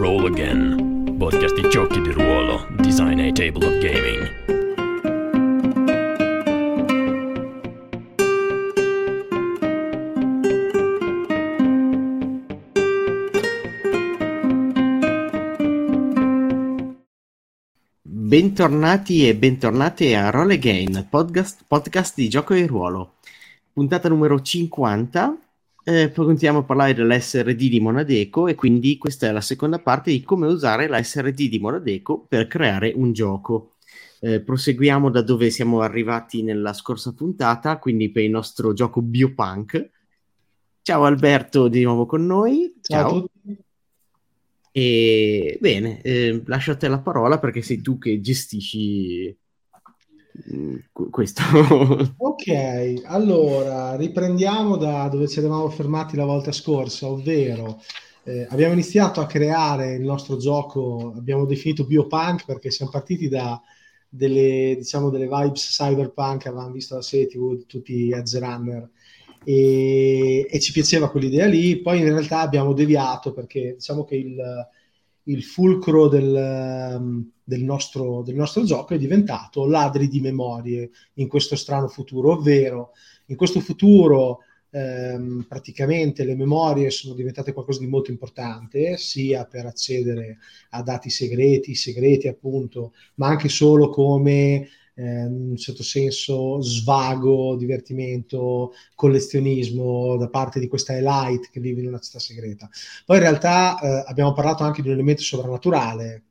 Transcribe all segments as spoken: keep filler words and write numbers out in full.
Roll Again, podcast di giochi di ruolo, design a table of gaming. Bentornati e bentornate a Roll Again, podcast, podcast di gioco di ruolo, puntata numero cinquanta. Eh, continuiamo a parlare dell'S R D di Monad Echo e quindi questa è la seconda parte di come usare la S R D di Monad Echo per creare un gioco. Eh, proseguiamo da dove siamo arrivati nella scorsa puntata, quindi per il nostro gioco Biopunk. Ciao Alberto, di nuovo con noi. Ciao, Ciao a tutti. E bene, eh, lascio a te la parola perché sei tu che gestisci questo. Ok, allora riprendiamo da dove ci eravamo fermati la volta scorsa, ovvero eh, abbiamo iniziato a creare il nostro gioco, abbiamo definito Biopunk perché siamo partiti da delle, diciamo, delle vibes cyberpunk, avevamo visto la serie tivù, tutti gli Edgerunners, e, e ci piaceva quell'idea lì. Poi in realtà abbiamo deviato perché diciamo che il il fulcro del, del, nostro, del nostro gioco è diventato ladri di memorie in questo strano futuro, ovvero in questo futuro ehm, praticamente le memorie sono diventate qualcosa di molto importante, sia per accedere a dati segreti, segreti appunto, ma anche solo come eh, in un certo senso svago, divertimento, collezionismo da parte di questa elite che vive in una città segreta. Poi in realtà eh, abbiamo parlato anche di un elemento sovrannaturale,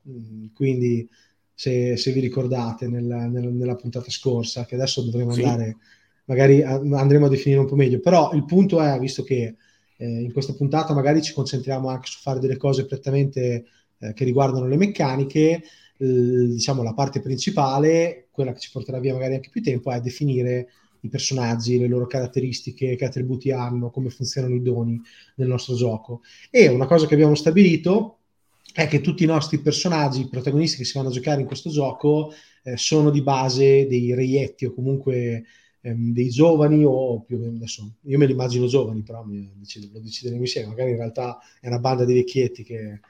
quindi se, se vi ricordate nella, nella, nella puntata scorsa, che adesso dovremo sì. andare, magari andremo a definire un po' meglio, però il punto è, visto che eh, in questa puntata magari ci concentriamo anche su fare delle cose prettamente eh, che riguardano le meccaniche, diciamo la parte principale, quella che ci porterà via magari anche più tempo, è definire i personaggi, le loro caratteristiche, che attributi hanno, come funzionano i doni nel nostro gioco. E una cosa che abbiamo stabilito è che tutti i nostri personaggi, i protagonisti che si vanno a giocare in questo gioco, eh, sono di base dei reietti o comunque ehm, dei giovani, o più o meno, adesso io me li immagino giovani, però mi decido, lo decideremo insieme, magari in realtà è una banda di vecchietti che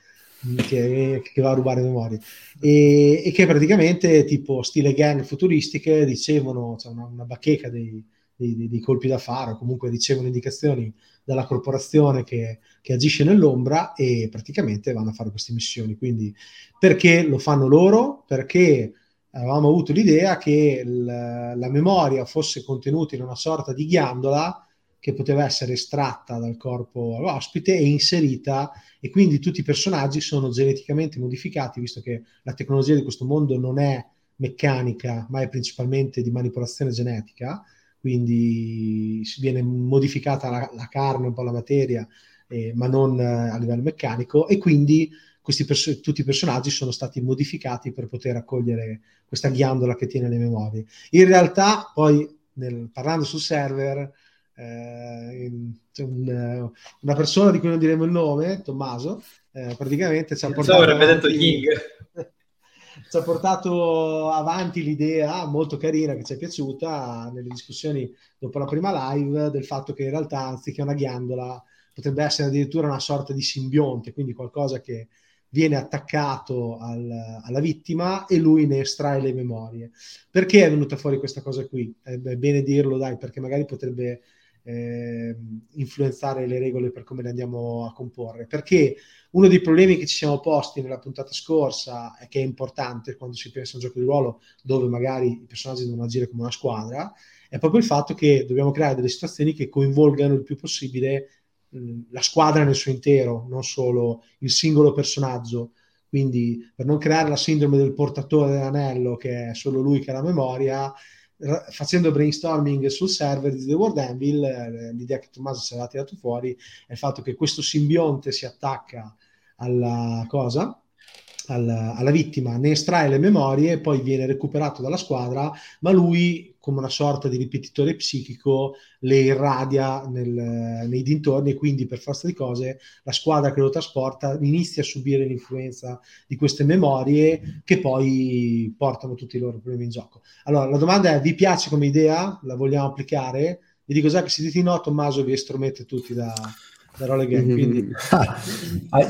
Che, che va a rubare memorie e, e che praticamente tipo stile gang futuristiche ricevono, cioè una, una bacheca dei, dei, dei colpi da fare, o comunque ricevono indicazioni dalla corporazione che, che agisce nell'ombra, e praticamente vanno a fare queste missioni. Quindi perché lo fanno loro? Perché avevamo avuto l'idea che la, la memoria fosse contenuta in una sorta di ghiandola che poteva essere estratta dal corpo ospite e inserita, e quindi tutti i personaggi sono geneticamente modificati, visto che la tecnologia di questo mondo non è meccanica, ma è principalmente di manipolazione genetica, quindi viene modificata la, la carne, un po' la materia, eh, ma non eh, a livello meccanico, e quindi questi pers- tutti i personaggi sono stati modificati per poter accogliere questa ghiandola che tiene le memorie. In realtà poi, nel, parlando sul server, una persona di cui non diremo il nome, Tommaso, eh, praticamente ci ha, portato avanti, ci ha portato avanti l'idea molto carina, che ci è piaciuta nelle discussioni dopo la prima live, del fatto che in realtà anziché una ghiandola potrebbe essere addirittura una sorta di simbionte, quindi qualcosa che viene attaccato al, alla vittima e lui ne estrae le memorie. Perché è venuta fuori questa cosa qui? È bene dirlo, dai, perché magari potrebbe Eh, influenzare le regole per come le andiamo a comporre, perché uno dei problemi che ci siamo posti nella puntata scorsa è che è importante, quando si pensa a un gioco di ruolo dove magari i personaggi devono agire come una squadra, è proprio il fatto che dobbiamo creare delle situazioni che coinvolgano il più possibile mh, la squadra nel suo intero, non solo il singolo personaggio. Quindi per non creare la sindrome del portatore dell'anello, che è solo lui che ha la memoria, facendo brainstorming sul server di The World Anvil, l'idea che Tommaso si era tirato fuori è il fatto che questo simbionte si attacca alla cosa, alla, alla vittima, ne estrae le memorie, poi viene recuperato dalla squadra, ma lui, come una sorta di ripetitore psichico, le irradia nel, nei dintorni, e quindi per forza di cose la squadra che lo trasporta inizia a subire l'influenza di queste memorie che poi portano tutti i loro problemi in gioco. Allora, la domanda è: vi piace come idea? La vogliamo applicare? Vi dico già che se dite no, Tommaso vi estromette tutti da, da Roll Again, mm-hmm. Quindi ah,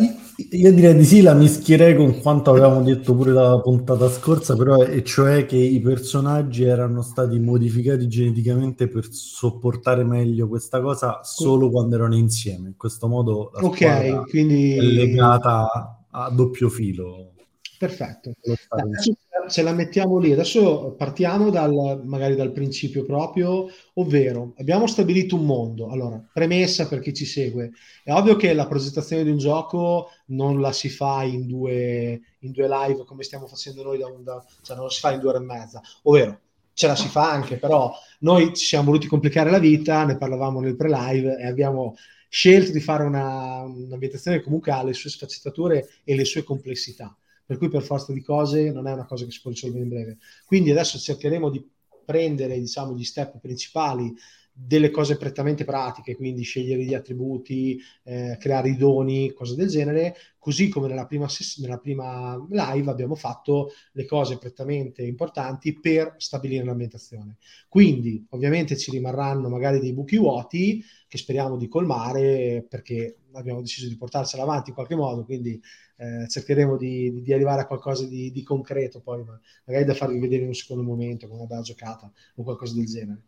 io direi di sì, la mischierei con quanto avevamo detto pure la puntata scorsa, però, e cioè che i personaggi erano stati modificati geneticamente per sopportare meglio questa cosa solo quando erano insieme, in questo modo la okay, quindi... è legata a doppio filo. Perfetto, adesso se la mettiamo lì, adesso partiamo dal, magari dal principio proprio, ovvero abbiamo stabilito un mondo. Allora, premessa per chi ci segue, è ovvio che la progettazione di un gioco non la si fa in due, in due live come stiamo facendo noi, da un, da, cioè non la si fa in due ore e mezza, ovvero ce la si fa anche, però noi ci siamo voluti complicare la vita, ne parlavamo nel pre-live e abbiamo scelto di fare una, un'ambientazione che comunque ha le sue sfaccettature e le sue complessità. Per cui per forza di cose non è una cosa che si può risolvere in breve. Quindi adesso cercheremo di prendere, diciamo, gli step principali delle cose prettamente pratiche, quindi scegliere gli attributi, eh, creare i doni, cose del genere, così come nella prima, ses- nella prima live abbiamo fatto le cose prettamente importanti per stabilire l'ambientazione. Quindi ovviamente ci rimarranno magari dei buchi vuoti che speriamo di colmare, perché abbiamo deciso di portarsela avanti in qualche modo, quindi eh, cercheremo di, di arrivare a qualcosa di, di concreto, poi ma magari da farvi vedere in un secondo momento con una bella giocata o qualcosa del genere.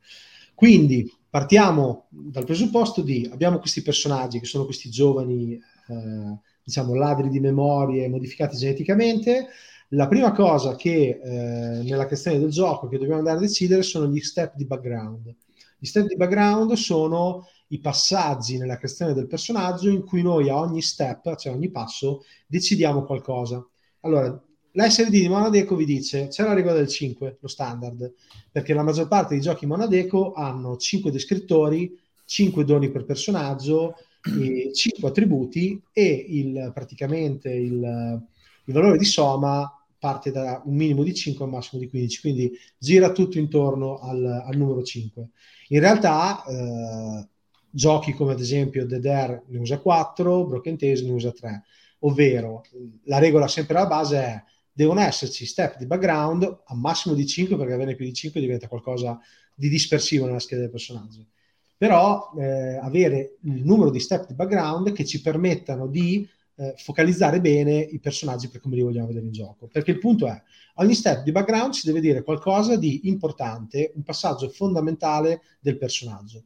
Quindi partiamo dal presupposto di, abbiamo questi personaggi che sono questi giovani eh, diciamo ladri di memorie modificati geneticamente. La prima cosa che eh, nella creazione del gioco che dobbiamo andare a decidere sono gli step di background. Gli step di background sono i passaggi nella creazione del personaggio in cui noi a ogni step, cioè ogni passo, decidiamo qualcosa. Allora, la S R D di Monad Echo vi dice, c'è la regola del cinque, lo standard, perché la maggior parte dei giochi Monad Echo hanno cinque descrittori, cinque doni per personaggio, e cinque attributi e il, praticamente il, il valore di somma parte da un minimo di cinque a un massimo di quindici, quindi gira tutto intorno al, al numero cinque. In realtà eh, giochi come ad esempio Dead Air ne usa quattro, Broken Tears ne usa tre, ovvero la regola sempre alla base è devono esserci step di background a massimo di cinque, perché averne più di cinque diventa qualcosa di dispersivo nella scheda del personaggio. Però eh, avere il numero di step di background che ci permettano di eh, focalizzare bene i personaggi per come li vogliamo vedere in gioco. Perché il punto è, ogni step di background ci deve dire qualcosa di importante, un passaggio fondamentale del personaggio.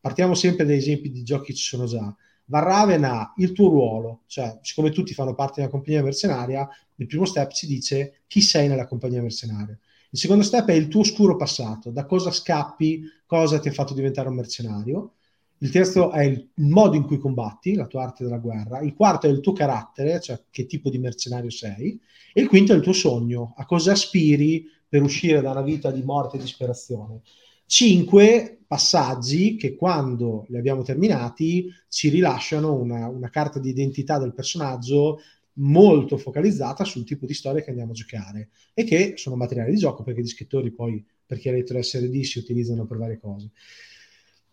Partiamo sempre da esempi di giochi che ci sono già. Vàrraven ha il tuo ruolo, cioè siccome tutti fanno parte di una compagnia mercenaria, il primo step ci dice chi sei nella compagnia mercenaria. Il secondo step è il tuo oscuro passato, da cosa scappi, cosa ti ha fatto diventare un mercenario. Il terzo è il modo in cui combatti, la tua arte della guerra. Il quarto è il tuo carattere, cioè che tipo di mercenario sei. E il quinto è il tuo sogno, a cosa aspiri per uscire da una vita di morte e disperazione. Cinque passaggi che quando li abbiamo terminati ci rilasciano una, una carta di identità del personaggio molto focalizzata sul tipo di storia che andiamo a giocare e che sono materiali di gioco, perché gli scrittori poi, per chi ha letto l'S R D, si utilizzano per varie cose.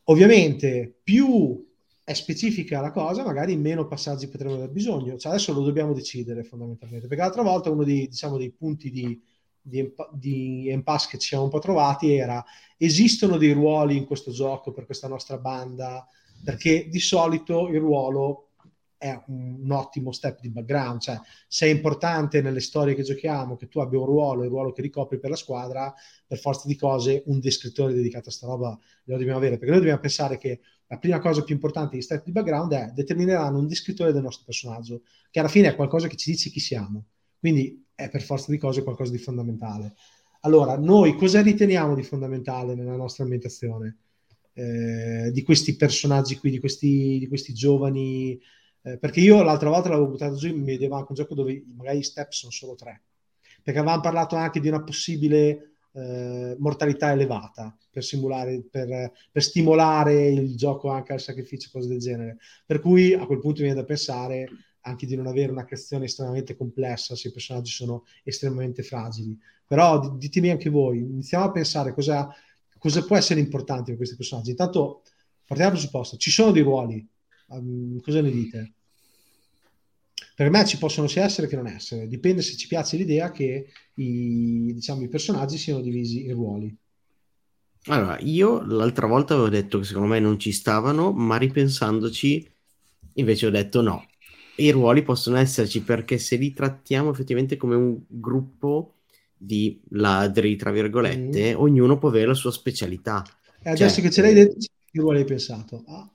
Ovviamente più è specifica la cosa, magari meno passaggi potremmo aver bisogno, cioè adesso lo dobbiamo decidere fondamentalmente, perché l'altra volta uno dei, diciamo, dei punti di Di, di impasse che ci siamo un po' trovati era: esistono dei ruoli in questo gioco per questa nostra banda? Perché di solito il ruolo è un, un ottimo step di background, cioè se è importante nelle storie che giochiamo che tu abbia un ruolo, il ruolo che ricopri per la squadra, per forza di cose un descrittore dedicato a sta roba lo dobbiamo avere, perché noi dobbiamo pensare che la prima cosa più importante di step di background è determineranno un descrittore del nostro personaggio, che alla fine è qualcosa che ci dice chi siamo, quindi è per forza di cose qualcosa di fondamentale. Allora, noi cosa riteniamo di fondamentale nella nostra ambientazione? Eh, di questi personaggi qui, di questi, di questi giovani... Eh, perché io l'altra volta l'avevo buttato giù, mi vedevo anche un gioco dove magari i step sono solo tre. Perché avevamo parlato anche di una possibile eh, mortalità elevata per simulare, per, per stimolare il gioco anche al sacrificio, cose del genere. Per cui a quel punto viene da pensare... anche di non avere una creazione estremamente complessa se i personaggi sono estremamente fragili. Però ditemi anche voi, iniziamo a pensare cosa, cosa può essere importante per questi personaggi. Intanto partiamo dal presupposto, ci sono dei ruoli, um, cosa ne dite? Per me ci possono sia essere che non essere, dipende se ci piace l'idea che i, diciamo, i personaggi siano divisi in ruoli. Allora, io l'altra volta avevo detto che secondo me non ci stavano, ma ripensandoci Invece ho detto no, i ruoli possono esserci, perché se li trattiamo effettivamente come un gruppo di ladri, tra virgolette, mm. ognuno può avere la sua specialità. E adesso cioè, che ce l'hai detto, che ruoli hai pensato? Ah.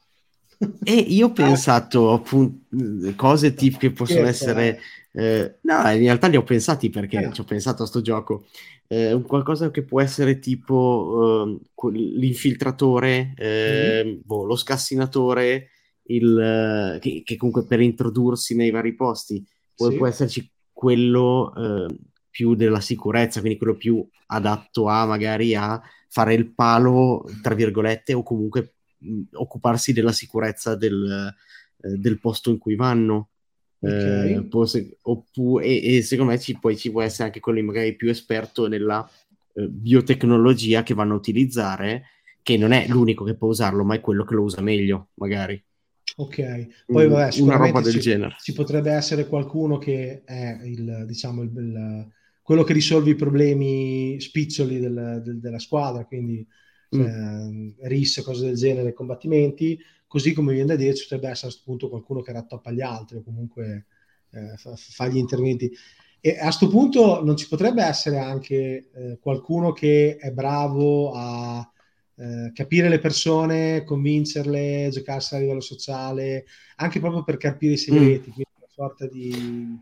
E io ho pensato appunto cose tipo che possono essere eh, no, in realtà li ho pensati perché eh. ci ho pensato a sto gioco, eh, qualcosa che può essere tipo eh, l'infiltratore, eh, mm. boh, lo scassinatore, il, che, che comunque per introdursi nei vari posti, può, sì. può esserci quello eh, più della sicurezza, quindi quello più adatto a magari a fare il palo, tra virgolette, o comunque occuparsi della sicurezza del, eh, del posto in cui vanno, okay. eh, può, se, oppu- e, e secondo me ci, poi ci può essere anche quello magari più esperto nella eh, biotecnologia che vanno a utilizzare, che non è l'unico che può usarlo, ma è quello che lo usa meglio, magari. Ok, poi mm, vabbè, una roba del ci, genere. Ci potrebbe essere qualcuno che è il, diciamo, il, il, quello che risolve i problemi spiccioli del, del, della squadra, quindi Mm. Eh, risse, cose del genere, combattimenti, così come viene da dire ci potrebbe essere a questo punto qualcuno che rattoppa gli altri o comunque eh, fa, fa gli interventi, e a questo punto non ci potrebbe essere anche eh, qualcuno che è bravo a eh, capire le persone, convincerle, giocarsi a livello sociale, anche proprio per capire i segreti, mm. quindi una sorta di...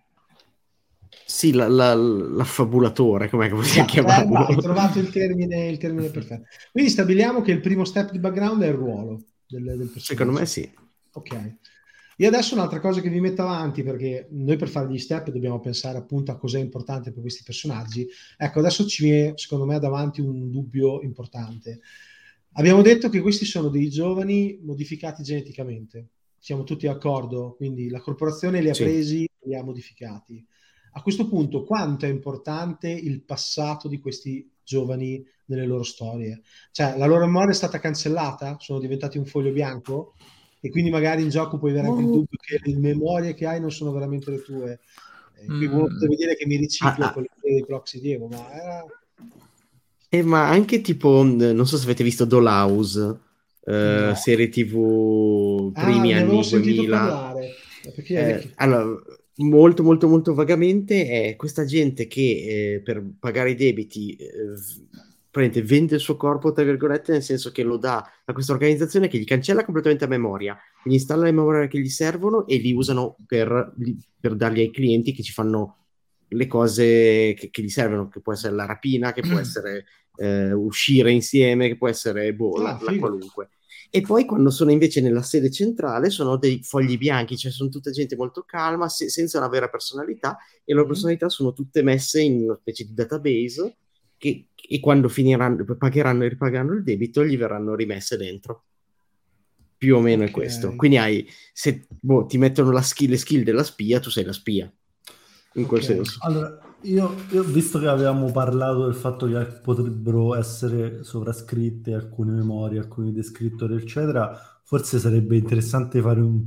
Sì, la, la, l'affabulatore, com'è che possiamo esatto, chiamarlo? Eh, no, ho trovato il termine, il termine perfetto. Quindi stabiliamo che il primo step di background è il ruolo del, del personaggio. Secondo me sì. Ok. Io adesso un'altra cosa che vi metto avanti, perché noi per fare gli step dobbiamo pensare appunto a cos'è importante per questi personaggi. Ecco, adesso ci viene, secondo me, davanti un dubbio importante. Abbiamo detto che questi sono dei giovani modificati geneticamente. Siamo tutti d'accordo? Quindi la corporazione li ha sì. presi e li ha modificati. A questo punto, quanto è importante il passato di questi giovani nelle loro storie? Cioè, la loro memoria è stata cancellata? Sono diventati un foglio bianco? E quindi magari in gioco puoi avere anche il dubbio che le memorie che hai non sono veramente le tue. E qui mm. devo dire che mi riciclo ah, con le idee dei proxy di Evo, ma era... Eh, ma anche tipo, non so se avete visto Dollhouse, eh, no. serie tv primi ah, anni duemila. Perché eh, che... Allora... Molto, molto, molto vagamente è questa gente che eh, per pagare i debiti eh, prende, vende il suo corpo, tra virgolette, nel senso che lo dà a questa organizzazione che gli cancella completamente a memoria, gli installa le memorie che gli servono e li usano per, per darli ai clienti che ci fanno le cose che, che gli servono, che può essere la rapina, che può essere eh, uscire insieme, che può essere boh, la, la qualunque. E poi quando sono invece nella sede centrale sono dei fogli bianchi, cioè sono tutta gente molto calma, se- senza una vera personalità, e le loro personalità sono tutte messe in una specie di database che, e quando finiranno, pagheranno e ripagheranno il debito, gli verranno rimesse dentro. Più o meno okay. è questo. Quindi hai, se boh, ti mettono la skill, le skill della spia, tu sei la spia. In okay. quel senso. Allora, io, io visto che avevamo parlato del fatto che potrebbero essere sovrascritte alcune memorie, alcuni descrittori, eccetera, forse sarebbe interessante fare un,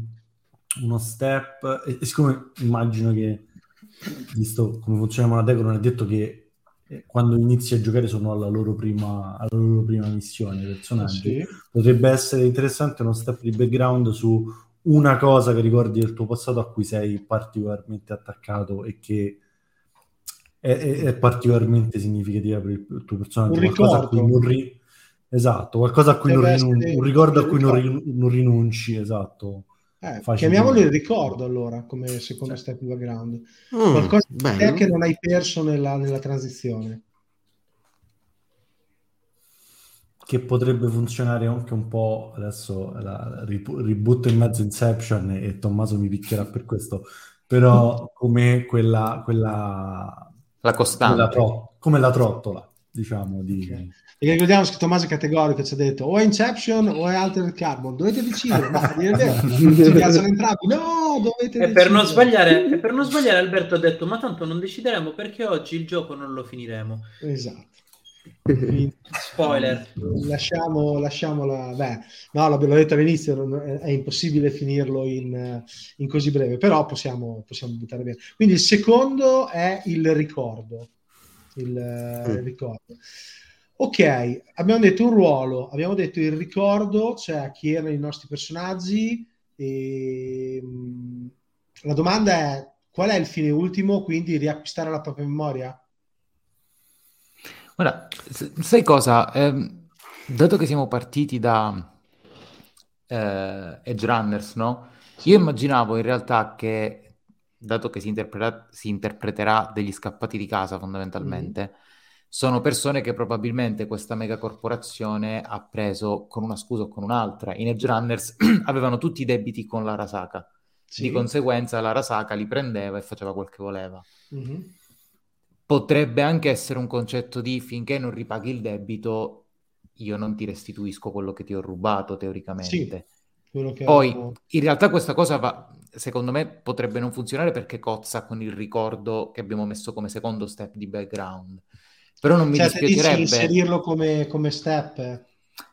uno step, e, e siccome immagino che, visto come funziona Monad Echo, non è detto che quando inizi a giocare sono alla loro prima, alla loro prima missione, i personaggi, sì. potrebbe essere interessante uno step di background su una cosa che ricordi del tuo passato a cui sei particolarmente attaccato e che è, è, è particolarmente significativa per il tuo personaggio, un qualcosa a cui non ri... esatto, qualcosa a cui non rinunci, un ricordo a cui non, rin... non rinunci, esatto. Eh, chiamiamolo il ricordo allora come secondo sì. step background, mm, qualcosa bello. Che non hai perso nella, nella transizione, che potrebbe funzionare anche un po', adesso la, ributto in mezzo Inception e, e Tommaso mi picchierà per questo, però come quella, quella la costante, quella tro, come la trottola, diciamo. Di... Okay. Perché ricordiamo che Tommaso è categorico, ci ha detto o è Inception o è Altered Carbon, dovete decidere, ma dire ci piacciono entrambi, no, dovete e decidere. Per non sbagliare, e per non sbagliare Alberto ha detto, ma tanto non decideremo perché oggi il gioco non lo finiremo. Esatto. Quindi, spoiler, lasciamo, lasciamola. Beh, no, l'abbiamo detto all'inizio, è impossibile finirlo in, in così breve, però possiamo, possiamo buttare bene. Quindi il secondo è il ricordo, il, mm. il ricordo. Ok, abbiamo detto un ruolo, abbiamo detto il ricordo, cioè chi erano i nostri personaggi, E la domanda è: qual è il fine ultimo, quindi riacquistare la propria memoria? Ora, sai cosa? Eh, dato che siamo partiti da eh, Edgerunners, no? Io immaginavo in realtà che, dato che si, interpreta- si interpreterà degli scappati di casa fondamentalmente, mm-hmm. sono persone che probabilmente questa megacorporazione ha preso con una scusa o con un'altra. In Edgerunners avevano tutti i debiti con l'Arasaka. Sì. Di conseguenza l'Arasaka li prendeva e faceva quel che voleva. Mm-hmm. Potrebbe anche essere un concetto di: finché non ripaghi il debito io non ti restituisco quello che ti ho rubato, teoricamente. Sì, che poi avevo... in realtà questa cosa va, secondo me potrebbe non funzionare perché cozza con il ricordo che abbiamo messo come secondo step di background. Però non mi cioè, dispiacerebbe te dici inserirlo come, come step.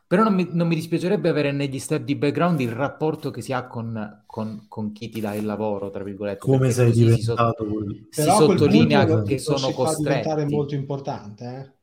Però non mi, non mi dispiacerebbe avere negli step di background il rapporto che si ha con, con, con chi ti dà il lavoro, tra virgolette. Come sei diventato? Si, sott- si sottolinea che, che sono costretti. Si fa diventare molto importante, eh?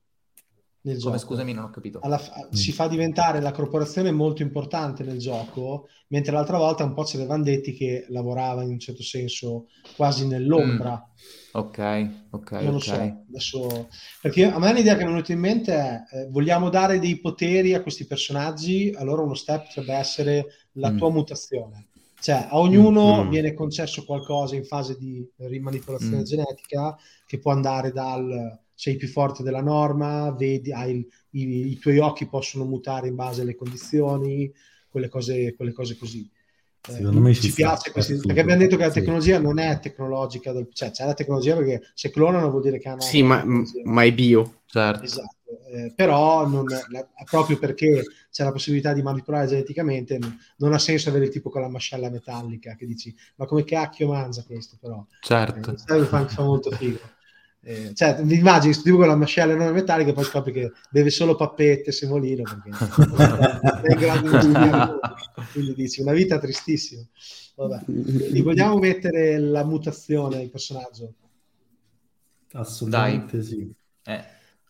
Nel come, gioco. Scusami, non ho capito. Alla fa- mm. Si fa diventare la corporazione molto importante nel gioco, mentre l'altra volta un po' ce l'avevano detti che lavorava in un certo senso quasi nell'ombra. Mm. Ok, ok, non lo okay. so, adesso... perché a me l'idea che mi è venuta in mente è eh, vogliamo dare dei poteri a questi personaggi, allora uno step potrebbe essere la mm. tua mutazione. Cioè a ognuno mm. viene concesso qualcosa in fase di rimanipolazione mm. genetica che può andare dal sei più forte della norma, vedi, hai il, i, i tuoi occhi possono mutare in base alle condizioni, quelle cose, quelle cose così. Secondo eh, me ci, ci piace questi, perché abbiamo detto che la tecnologia sì. non è tecnologica del, cioè c'è la tecnologia perché se clonano vuol dire che hanno sì ma, ma è bio, certo, esatto. Eh, però non, la, proprio perché c'è la possibilità di manipolare geneticamente non, non ha senso avere il tipo con la mascella metallica che dici ma come cacchio mangia questo, però certo eh, sai, fa, fa molto figo. Eh, cioè, mi immagini tipo con la mascella non metallica e poi scopri che beve solo pappette e semolino perché è in grado di vivere, quindi dici una vita tristissima. Vabbè. Quindi vogliamo mettere la mutazione del personaggio? Assolutamente dai. Sì eh,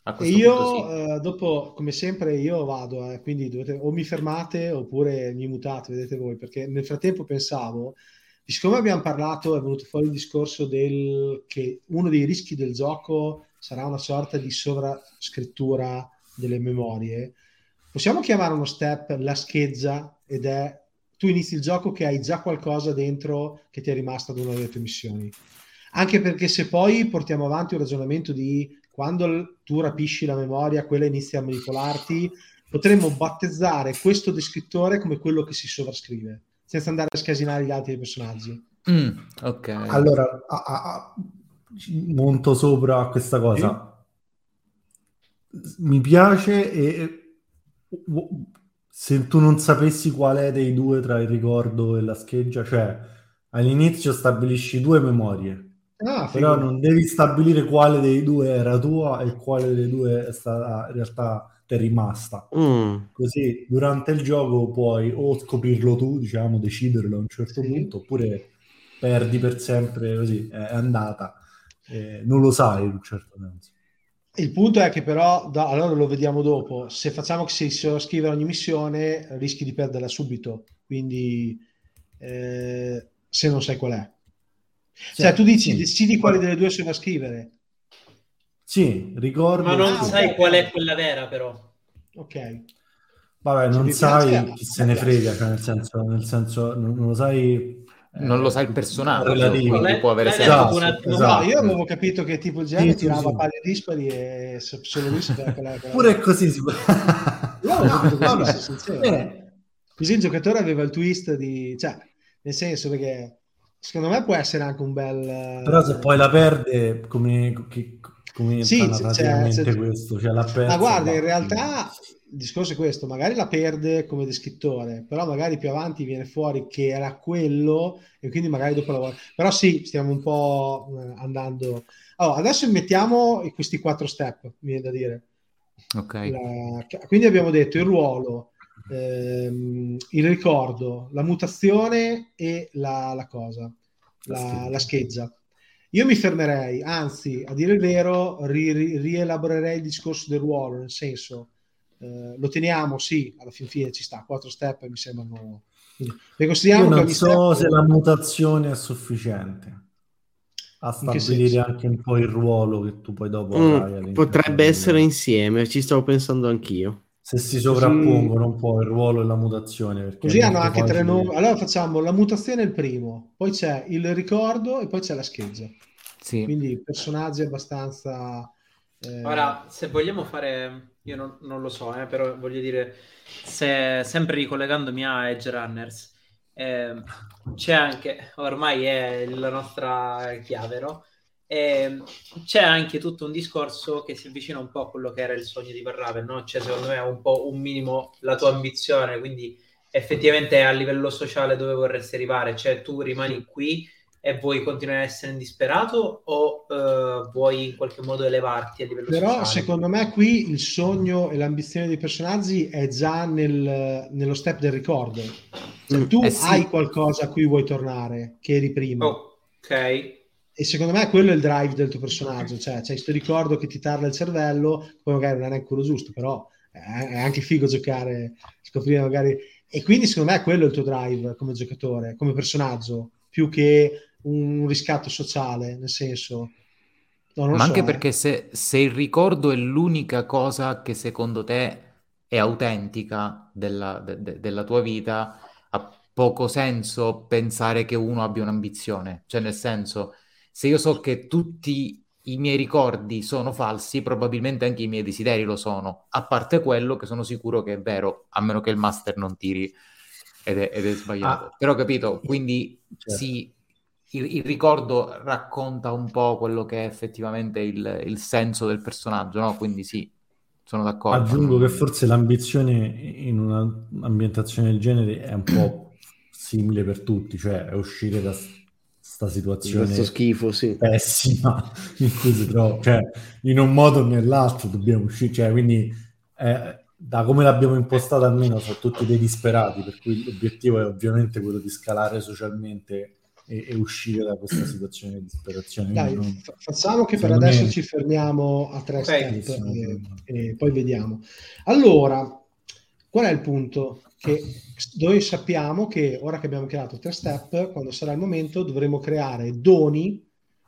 a e io punto, sì. Eh, dopo come sempre io vado eh, quindi dovete, o mi fermate oppure mi mutate, vedete voi, perché nel frattempo pensavo, siccome abbiamo parlato, è venuto fuori il discorso del che uno dei rischi del gioco sarà una sorta di sovrascrittura delle memorie. Possiamo chiamare uno step la scheggia, ed è tu inizi il gioco che hai già qualcosa dentro che ti è rimasto da una delle tue missioni. Anche perché se poi portiamo avanti un ragionamento di quando tu rapisci la memoria, quella inizia a manipolarti, potremmo battezzare questo descrittore come quello che si sovrascrive, senza andare a scasinare gli altri personaggi. Mm, ok. Allora, a, a, a, monto sopra a questa cosa. Sì. Mi piace e se tu non sapessi qual è dei due tra il ricordo e la scheggia, cioè all'inizio stabilisci due memorie, ah, però non devi stabilire quale dei due era tua e quale delle due è stata in realtà... è rimasta mm. così durante il gioco puoi o scoprirlo tu, diciamo, deciderlo a un certo sì. punto, oppure perdi per sempre, così è andata, eh, non lo sai in un certo senso. Il punto è che però da, allora lo vediamo dopo, se facciamo che si sovrascrive ogni missione rischi di perderla subito, quindi eh, se non sai qual è, cioè sì, tu dici sì. decidi quale delle due sovrascrivere. Sì, ricordo. Ma non sai okay. qual è quella vera, però. Ok. Vabbè, non sai chi se ne frega, cioè nel senso, nel senso non, non lo sai. Eh, non lo sai il personaggio. Relativo. Qual è, può avere esatto, una... esatto. No, io avevo capito che tipo Gianni sì, tirava sì. pari dispari e solo lui sapeva quella. Pure così si può. Così il giocatore aveva il twist di, cioè, nel senso perché secondo me può essere anche un bel. Però se poi la perde come. Che... Come sì, c'è, c'è... questo, cioè la persa, ma guarda, ma... in realtà il discorso è questo, magari la perde come descrittore, però magari più avanti viene fuori che era quello e quindi magari dopo lavora. Però sì, stiamo un po' andando. Allora, adesso mettiamo questi quattro step, mi viene da dire. Ok. La... Quindi abbiamo detto il ruolo, ehm, il ricordo, la mutazione e la, la cosa, la, la scheggia. Io mi fermerei, anzi, a dire il vero, ri- ri- rielaborerei il discorso del ruolo, nel senso, eh, lo teniamo, sì, alla fin fine ci sta, quattro step mi sembrano Io non so se la mutazione è sufficiente a stabilire anche un po' il ruolo che tu poi dopo mm, avrai. Potrebbe essere insieme, ci stavo pensando anch'io. Se si sovrappongono un po' il ruolo e la mutazione. Perché così hanno anche tre nomi. Allora facciamo la mutazione il primo, poi c'è il ricordo e poi c'è la scheggia. Sì. Quindi personaggi abbastanza... Eh... Ora, se vogliamo fare... Io non, non lo so, eh, però voglio dire, se, sempre ricollegandomi a Edgerunners, eh, c'è anche... Ormai è la nostra chiave, no? E c'è anche tutto un discorso che si avvicina un po' a quello che era il sogno di Vàrraven, no? Cioè secondo me è un po' un minimo la tua ambizione, quindi effettivamente a livello sociale dove vorresti arrivare, cioè tu rimani qui e vuoi continuare a essere indisperato o eh, vuoi in qualche modo elevarti a livello però sociale? Secondo me qui il sogno e l'ambizione dei personaggi è già nel, nello step del ricordo, cioè, tu eh sì. hai qualcosa a cui vuoi tornare che eri prima, oh, ok. E secondo me quello è il drive del tuo personaggio, cioè c'è questo ricordo che ti tarda il cervello, poi magari non è neanche quello giusto, però è anche figo giocare, scoprire magari, e quindi secondo me quello è il tuo drive come giocatore, come personaggio, più che un riscatto sociale, nel senso no, non ma so, anche eh. perché se, se il ricordo è l'unica cosa che secondo te è autentica della, de, de, della tua vita, ha poco senso pensare che uno abbia un'ambizione, cioè nel senso se io so che tutti i miei ricordi sono falsi, probabilmente anche i miei desideri lo sono, a parte quello che sono sicuro che è vero, a meno che il master non tiri ed è, ed è sbagliato. Ah. Però capito, quindi certo. sì, il, il ricordo racconta un po' quello che è effettivamente il, il senso del personaggio, no? Quindi sì, sono d'accordo. Aggiungo che forse l'ambizione in un'ambientazione del genere è un po' simile per tutti, cioè è uscire da... sta situazione questo schifo, sì. pessima in cui si trova, cioè in un modo o nell'altro dobbiamo uscire, cioè quindi eh, da come l'abbiamo impostata almeno sono tutti dei disperati, per cui l'obiettivo è ovviamente quello di scalare socialmente e, e uscire da questa situazione di disperazione. Dai, non... facciamo che per adesso me... ci fermiamo a tre step e, e poi vediamo. Allora, qual è il punto? Che noi sappiamo che ora che abbiamo creato tre step, quando sarà il momento dovremo creare doni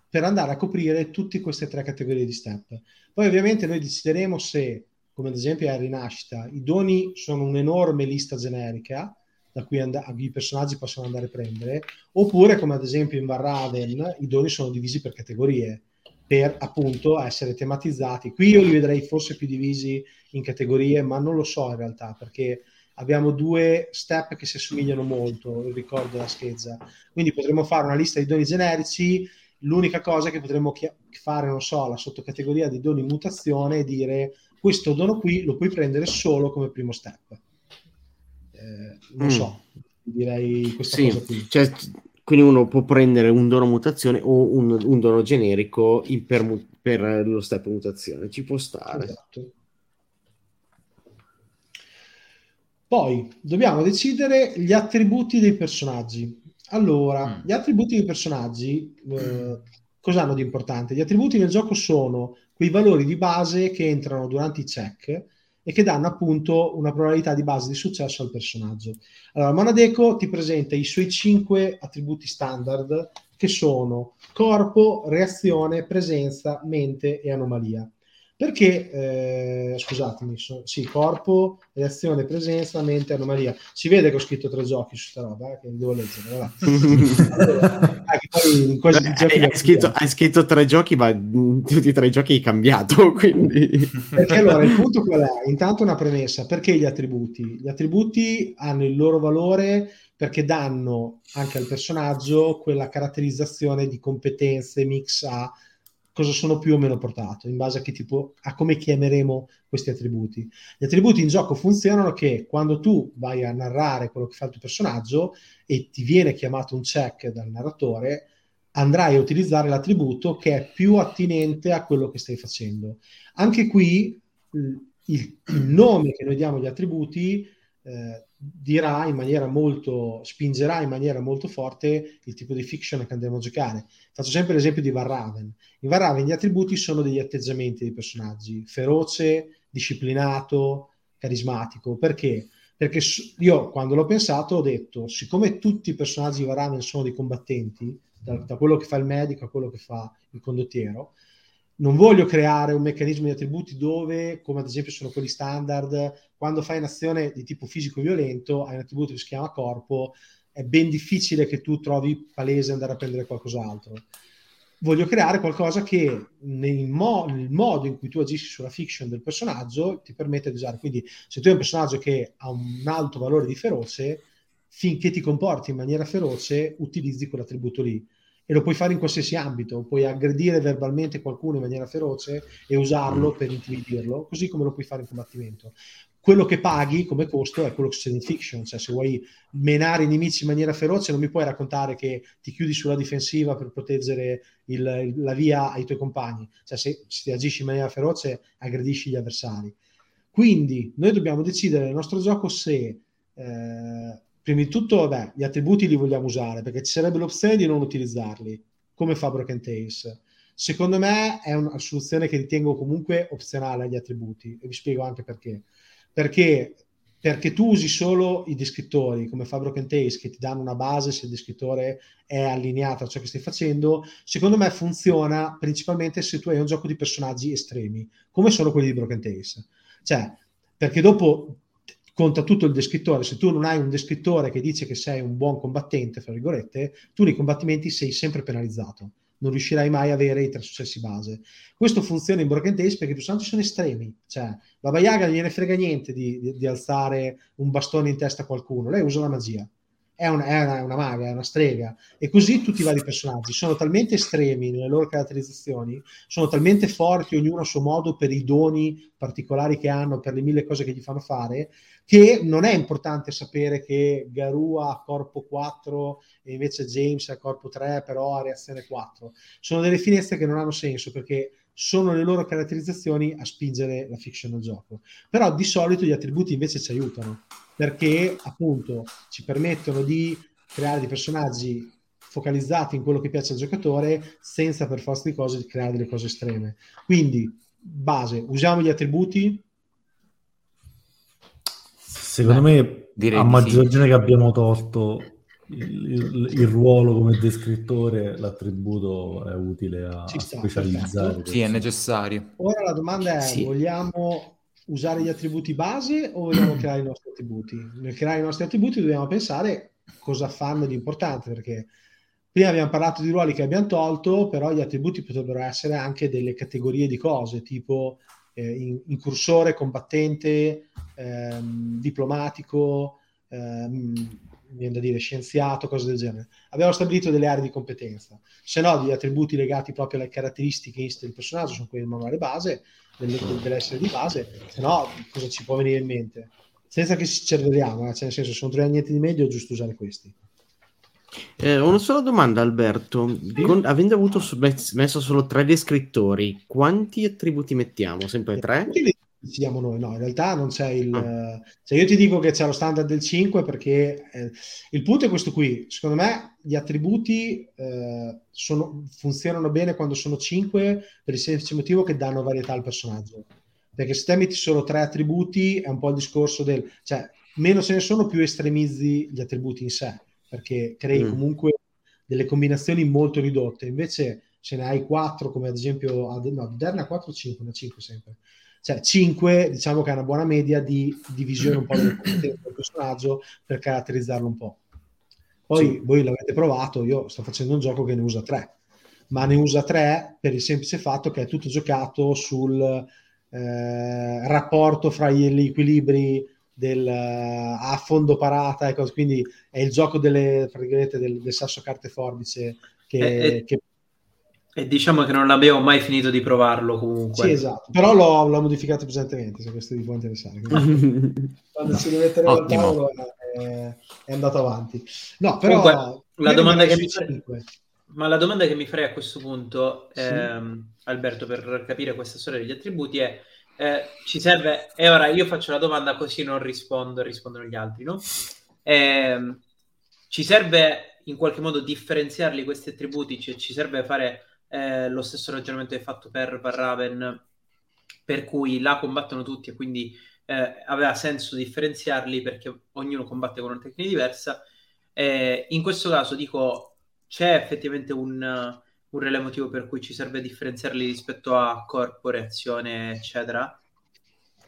per andare a coprire tutte queste tre categorie di step. Poi ovviamente noi decideremo se, come ad esempio a Rinascita, i doni sono un'enorme lista generica da cui and- i personaggi possono andare a prendere, oppure come ad esempio in Vàrraven i doni sono divisi per categorie, per appunto essere tematizzati. Qui io li vedrei forse più divisi in categorie, ma non lo so in realtà, perché... abbiamo due step che si assomigliano molto, il ricordo e la scheggia, quindi potremmo fare una lista di doni generici. L'unica cosa che potremmo chi- fare, non so, la sottocategoria di doni in mutazione e dire questo dono qui lo puoi prendere solo come primo step, eh, non mm. so, direi questa sì, cosa qui. Cioè, quindi uno può prendere un dono mutazione o un, un dono generico per, per lo step mutazione, ci può stare. Esatto. Poi dobbiamo decidere gli attributi dei personaggi. Allora, mm. gli attributi dei personaggi eh, cosa hanno di importante? Gli attributi nel gioco sono quei valori di base che entrano durante i check e che danno appunto una probabilità di base di successo al personaggio. Allora, Monad Echo ti presenta i suoi cinque attributi standard che sono corpo, reazione, presenza, mente e anomalia. Perché, eh, scusatemi, so, sì, corpo, reazione, presenza, mente, anomalia. Si vede che ho scritto tre giochi su sta roba, eh, che devo leggere. Allora, poi in quasi hai, hai, scritto, hai scritto tre giochi, ma tutti e tre i giochi hai cambiato, quindi... Perché allora, il punto qual è? Intanto una premessa. Perché gli attributi? Gli attributi hanno il loro valore perché danno anche al personaggio quella caratterizzazione di competenze mix a... cosa sono più o meno portato, in base a che tipo, a come chiameremo questi attributi. Gli attributi in gioco funzionano che quando tu vai a narrare quello che fa il tuo personaggio e ti viene chiamato un check dal narratore, andrai a utilizzare l'attributo che è più attinente a quello che stai facendo. Anche qui il, il nome che noi diamo agli attributi eh, dirà in maniera molto, spingerà in maniera molto forte il tipo di fiction che andremo a giocare. Faccio sempre l'esempio di Vàrraven. In Vàrraven gli attributi sono degli atteggiamenti dei personaggi, feroce, disciplinato, carismatico. Perché? perché io quando l'ho pensato ho detto, siccome tutti i personaggi di Vàrraven sono dei combattenti, da, da quello che fa il medico a quello che fa il condottiero, non voglio creare un meccanismo di attributi dove, come ad esempio sono quelli standard, quando fai un'azione di tipo fisico violento hai un attributo che si chiama corpo, è ben difficile che tu trovi palese andare a prendere qualcos'altro. Voglio creare qualcosa che nel, mo- nel modo in cui tu agisci sulla fiction del personaggio ti permette di usare. Quindi se tu hai un personaggio che ha un alto valore di feroce, finché ti comporti in maniera feroce utilizzi quell'attributo lì, e lo puoi fare in qualsiasi ambito, puoi aggredire verbalmente qualcuno in maniera feroce e usarlo per intimidirlo, così come lo puoi fare in combattimento. Quello che paghi come costo è quello che c'è in fiction, cioè se vuoi menare i nemici in maniera feroce non mi puoi raccontare che ti chiudi sulla difensiva per proteggere il, la via ai tuoi compagni, cioè se, se agisci in maniera feroce aggredisci gli avversari. Quindi noi dobbiamo decidere nel nostro gioco se eh, prima di tutto, beh, gli attributi li vogliamo usare, perché ci sarebbe l'opzione di non utilizzarli, come fa Broken Tales. Secondo me è una soluzione che ritengo comunque opzionale agli attributi, e vi spiego anche perché. Perché, perché tu usi solo i descrittori, come fa Broken Tales, che ti danno una base se il descrittore è allineato a ciò che stai facendo. Secondo me funziona principalmente se tu hai un gioco di personaggi estremi, come sono quelli di Broken Tales. Cioè, perché dopo conta tutto il descrittore. Se tu non hai un descrittore che dice che sei un buon combattente, fra virgolette, tu nei combattimenti sei sempre penalizzato, non riuscirai mai a avere i tre successi base. Questo funziona in Broken Tales perché i personaggi sono estremi, cioè Baba Yaga non gliene frega niente di, di, di alzare un bastone in testa a qualcuno, lei usa la magia, è una, è, una, è una maga, è una strega, e così tutti i vari personaggi sono talmente estremi nelle loro caratterizzazioni, sono talmente forti ognuno a suo modo per i doni particolari che hanno, per le mille cose che gli fanno fare, che non è importante sapere che Garua ha corpo quattro e invece James ha corpo tre però ha reazione quattro. Sono delle finezze che non hanno senso, perché sono le loro caratterizzazioni a spingere la fiction al gioco. Però di solito gli attributi invece ci aiutano, perché appunto ci permettono di creare dei personaggi focalizzati in quello che piace al giocatore senza per forza di cose creare delle cose estreme. Quindi base, usiamo gli attributi. Secondo Beh, me a maggior ragione sì. Che abbiamo tolto il, il, il ruolo come descrittore, l'attributo è utile a, sta, a specializzare. Sì, è necessario. Ora la domanda è, sì. vogliamo usare gli attributi base o vogliamo creare i nostri attributi? Nel creare i nostri attributi dobbiamo pensare cosa fanno di importante, perché prima abbiamo parlato di ruoli che abbiamo tolto, però gli attributi potrebbero essere anche delle categorie di cose, tipo eh, incursore, combattente, ehm, diplomatico, ehm, viene da dire scienziato, cose del genere. Abbiamo stabilito delle aree di competenza. Se no, gli attributi legati proprio alle caratteristiche del personaggio sono quelli del manuale base, del, dell'essere di base. Se no, cosa ci può venire in mente? Senza che ci cervelliamo, eh? Cioè, nel senso, se non troviamo niente di meglio è giusto usare questi. Eh, una sola domanda, Alberto. Con, avendo avuto messo solo tre descrittori, quanti attributi mettiamo? Sempre tre? Siamo noi, no, in realtà non c'è il ah. cioè io ti dico che c'è lo standard del cinque perché eh, il punto è questo qui. Secondo me gli attributi eh, sono, funzionano bene quando sono cinque per il semplice motivo che danno varietà al personaggio, perché se te metti solo tre attributi è un po' il discorso del, cioè meno ce ne sono più estremizzi gli attributi in sé, perché crei mm. comunque delle combinazioni molto ridotte. Invece se ne hai quattro, come ad esempio ad, no, Derna quattro o cinque, cinque sempre. Cioè cinque, diciamo che è una buona media di divisione un po' del personaggio per caratterizzarlo un po'. Poi sì. voi l'avete provato, io sto facendo un gioco che ne usa tre, ma ne usa tre per il semplice fatto che è tutto giocato sul eh, rapporto fra gli equilibri del, a fondo parata e cose, quindi è il gioco delle, praticamente del, del sasso carte forbice che... Eh, eh. che E diciamo che non abbiamo mai finito di provarlo comunque. Sì, esatto. Però l'ho, l'ho modificato pesantemente, se questo vi può interessare. Quando no. ci rimetteremo al tavolo è, è andato avanti. No, però comunque, la domanda che mi fare... Ma la domanda che mi farei a questo punto, sì. ehm, Alberto, per capire questa storia degli attributi è eh, ci serve... E ora io faccio la domanda così non rispondo, rispondono gli altri, no? Eh, ci serve in qualche modo differenziarli questi attributi? Cioè, ci serve fare... Eh, lo stesso ragionamento è fatto per Vàrraven, per cui la combattono tutti e quindi eh, aveva senso differenziarli perché ognuno combatte con una tecnica diversa. Eh, in questo caso dico, c'è effettivamente un, un reale motivo per cui ci serve differenziarli rispetto a corporeazione, eccetera?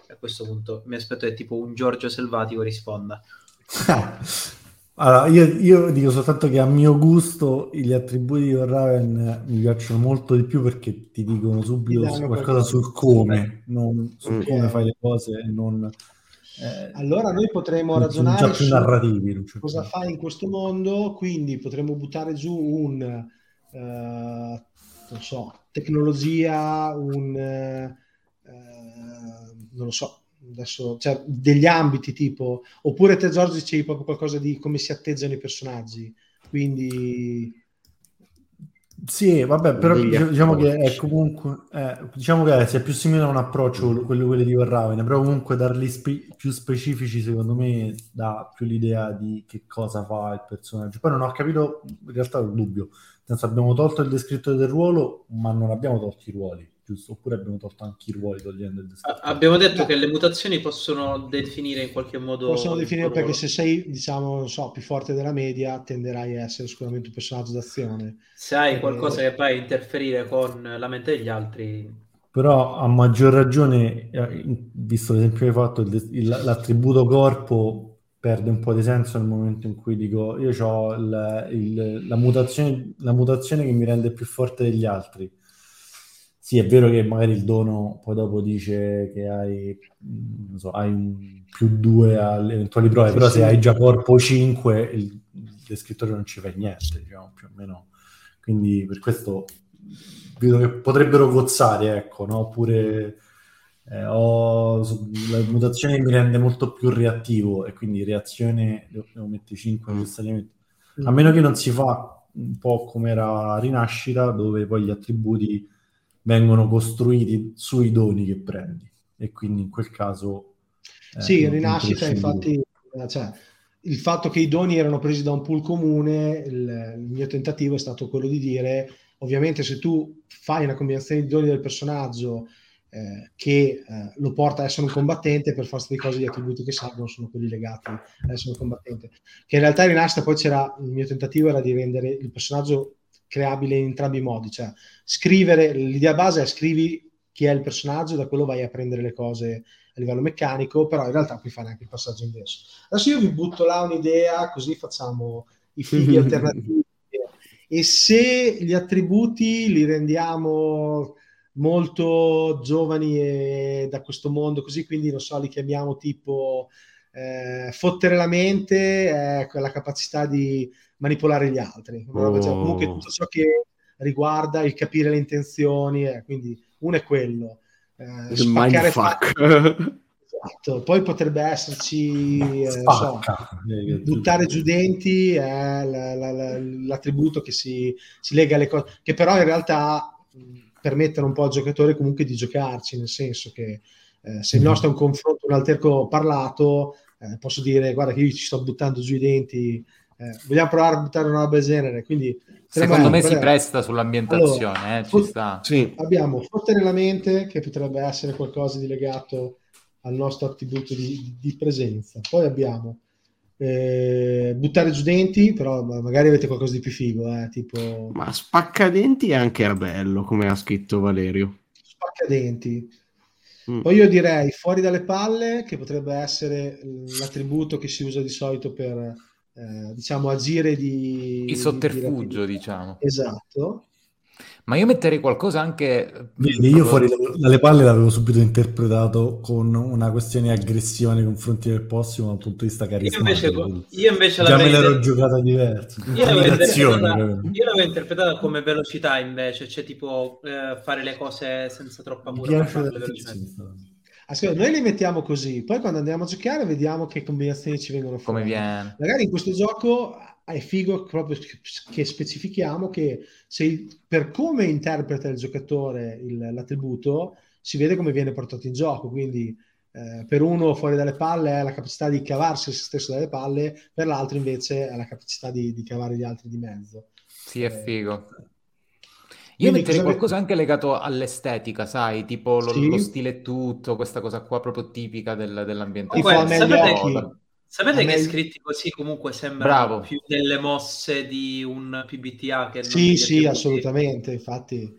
A questo punto mi aspetto che tipo un Giorgio Selvatico risponda. Allora, io, io dico soltanto che a mio gusto gli attributi di Vàrraven mi piacciono molto di più perché ti dicono subito ti qualcosa sul come, non su come fai le cose e non... Eh, allora noi potremmo ragionare su certo cosa fai in questo mondo, quindi potremmo buttare giù un eh, non so, tecnologia, un eh, non lo so adesso, cioè degli ambiti tipo, oppure te Giorgio c'è proprio qualcosa di come si atteggiano i personaggi, quindi sì vabbè, però diciamo che è comunque eh, diciamo che sia più simile a un approccio quello, quello di Vàrraven, però comunque darli spe- più specifici secondo me dà più l'idea di che cosa fa il personaggio. Poi non ho capito in realtà il dubbio, senso, abbiamo tolto il descrittore del ruolo ma non abbiamo tolto i ruoli, giusto? Oppure abbiamo tolto anche i ruoli togliendo il descrittore? Abbiamo detto no, che le mutazioni possono definire in qualche modo, possono definire perché se sei diciamo non so più forte della media tenderai a essere sicuramente un personaggio d'azione, se hai qualcosa eh, che puoi interferire con la mente degli altri. Però a maggior ragione, visto l'esempio che hai fatto, il, il, l'attributo corpo perde un po' di senso nel momento in cui dico io c'ho il, il, la, mutazione, la mutazione che mi rende più forte degli altri. Sì, è vero che magari il dono poi dopo dice che hai, non so, hai un più due alle eventuali prove, sì, però sì, se hai già corpo cinque il, il descrittore non ci fa niente, diciamo, più o meno. Quindi per questo vedo che potrebbero gozzare, ecco, no? Oppure eh, ho la mutazione che mi rende molto più reattivo e quindi reazione devo mettere cinque necessariamente, a meno che non si fa un po' come era Rinascita, dove poi gli attributi vengono costruiti sui doni che prendi e quindi in quel caso eh, sì, Rinascita infatti cioè, il fatto che i doni erano presi da un pool comune, il, il mio tentativo è stato quello di dire ovviamente se tu fai una combinazione di doni del personaggio eh, che eh, lo porta a essere un combattente, per forza di cose gli attributi che salgono sono quelli legati a essere un combattente, che in realtà in Rinascita poi c'era, il mio tentativo era di rendere il personaggio creabile in entrambi i modi, cioè scrivere, l'idea base è scrivi chi è il personaggio, da quello vai a prendere le cose a livello meccanico, però in realtà puoi fare anche il passaggio inverso. Adesso io vi butto là un'idea, così facciamo i figli alternativi, e se gli attributi li rendiamo molto giovani e da questo mondo così, quindi non so, li chiamiamo tipo eh, fottere la mente, eh, la capacità di manipolare gli altri, oh. cioè, comunque tutto ciò che riguarda il capire le intenzioni, eh, quindi uno è quello, eh, spaccare fuck. Esatto. Poi potrebbe esserci eh, so, buttare giù denti, eh, la, la, la, l'attributo che si, si lega alle cose, che però in realtà permettono un po' al giocatore comunque di giocarci, nel senso che eh, se il nostro è un confronto, un alterco parlato, eh, posso dire guarda che io ci sto buttando giù i denti. Eh, vogliamo provare a buttare una roba del genere, quindi secondo me si è... presta sull'ambientazione, allora, eh, ci sta. Sì. Abbiamo fottere la mente, che potrebbe essere qualcosa di legato al nostro attributo di, di presenza, poi abbiamo eh, buttare giù denti, però magari avete qualcosa di più figo, eh, tipo ma spaccadenti anche era bello, come ha scritto Valerio, spaccadenti. Mm. Poi io direi fuori dalle palle, che potrebbe essere l'attributo che si usa di solito per Eh, diciamo agire di il sotterfugio di diciamo esatto, ma io metterei qualcosa anche. Vedi, io fuori dalle palle l'avevo subito interpretato con una questione di aggressione nei confronti del prossimo da un punto di vista carismatico. Io invece, io invece già me l'ero de... giocata diverso, io l'avevo interpretata, interpretata come velocità invece, cioè tipo eh, fare le cose senza troppa paura. Ascolta, noi li mettiamo così, poi quando andiamo a giocare vediamo che combinazioni ci vengono fuori. Come viene. Magari in questo gioco è figo proprio che specifichiamo che se, per come interpreta il giocatore il, l'attributo, si vede come viene portato in gioco, quindi eh, per uno fuori dalle palle è la capacità di cavarsi se stesso dalle palle, per l'altro invece è la capacità di, di cavare gli altri di mezzo. Sì, è eh, figo. Io quindi metterei qualcosa ve... anche legato all'estetica, sai, tipo lo, sì. lo stile tutto, questa cosa qua proprio tipica del, dell'ambiente. Sapete, sapete che scritti così comunque sembrano più delle mosse di un P B T A che non Sì, sì, P B T A. Assolutamente, infatti.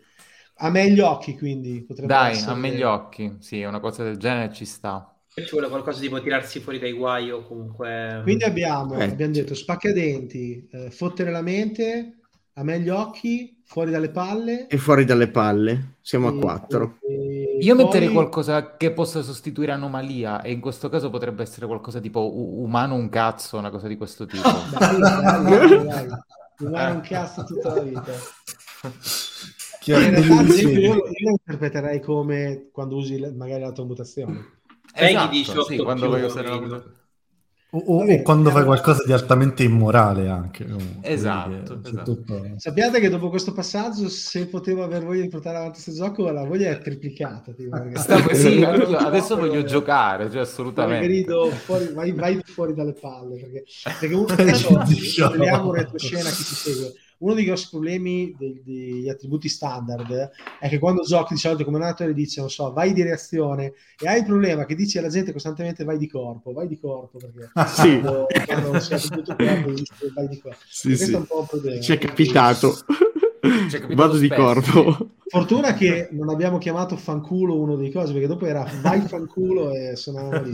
A me gli occhi, quindi. Potrebbe Dai, essere... a me gli occhi, sì, una cosa del genere ci sta. Ci vuole qualcosa tipo tirarsi fuori dai guai o comunque... Quindi abbiamo, eh. abbiamo detto spaccadenti, eh, fottere la mente, a me gli occhi, fuori dalle palle... E fuori dalle palle, siamo e, a quattro. E, e Io poi... metterei qualcosa che possa sostituire anomalia, e in questo caso potrebbe essere qualcosa tipo u- umano un cazzo, una cosa di questo tipo. dai, dai, dai, dai. Umano un cazzo tutta la vita. In realtà, ad esempio, io, io lo interpreterei come quando usi magari la tua mutazione. Esatto, esatto, sì, quando voglio essere la... o, o, Vabbè, o quando fai qualcosa di altamente immorale anche. Esatto, che, esatto. Tutto... Sappiate che dopo questo passaggio, se potevo aver voglia di portare avanti questo gioco, la voglia è triplicata. Tipo, Stavo, sì, adesso voglio giocare, cioè, assolutamente. Grido fuori, vai, vai fuori dalle palle, perché, perché uno vediamo una scena che ci segue. Uno dei grossi problemi degli, degli attributi standard è che quando giochi di solito come un attore dice, non so, vai di reazione, e hai il problema che dici alla gente costantemente vai di corpo, vai di corpo, perché ah, sì. quando, quando si è tutto corpo dice vai di corpo. Sì, questo sì. È un po' un problema. Ci è capitato. Ci è capitato Vado spesso. Di corpo. Fortuna che non abbiamo chiamato fanculo uno dei cosi, perché dopo era vai fanculo e suonavamo lì.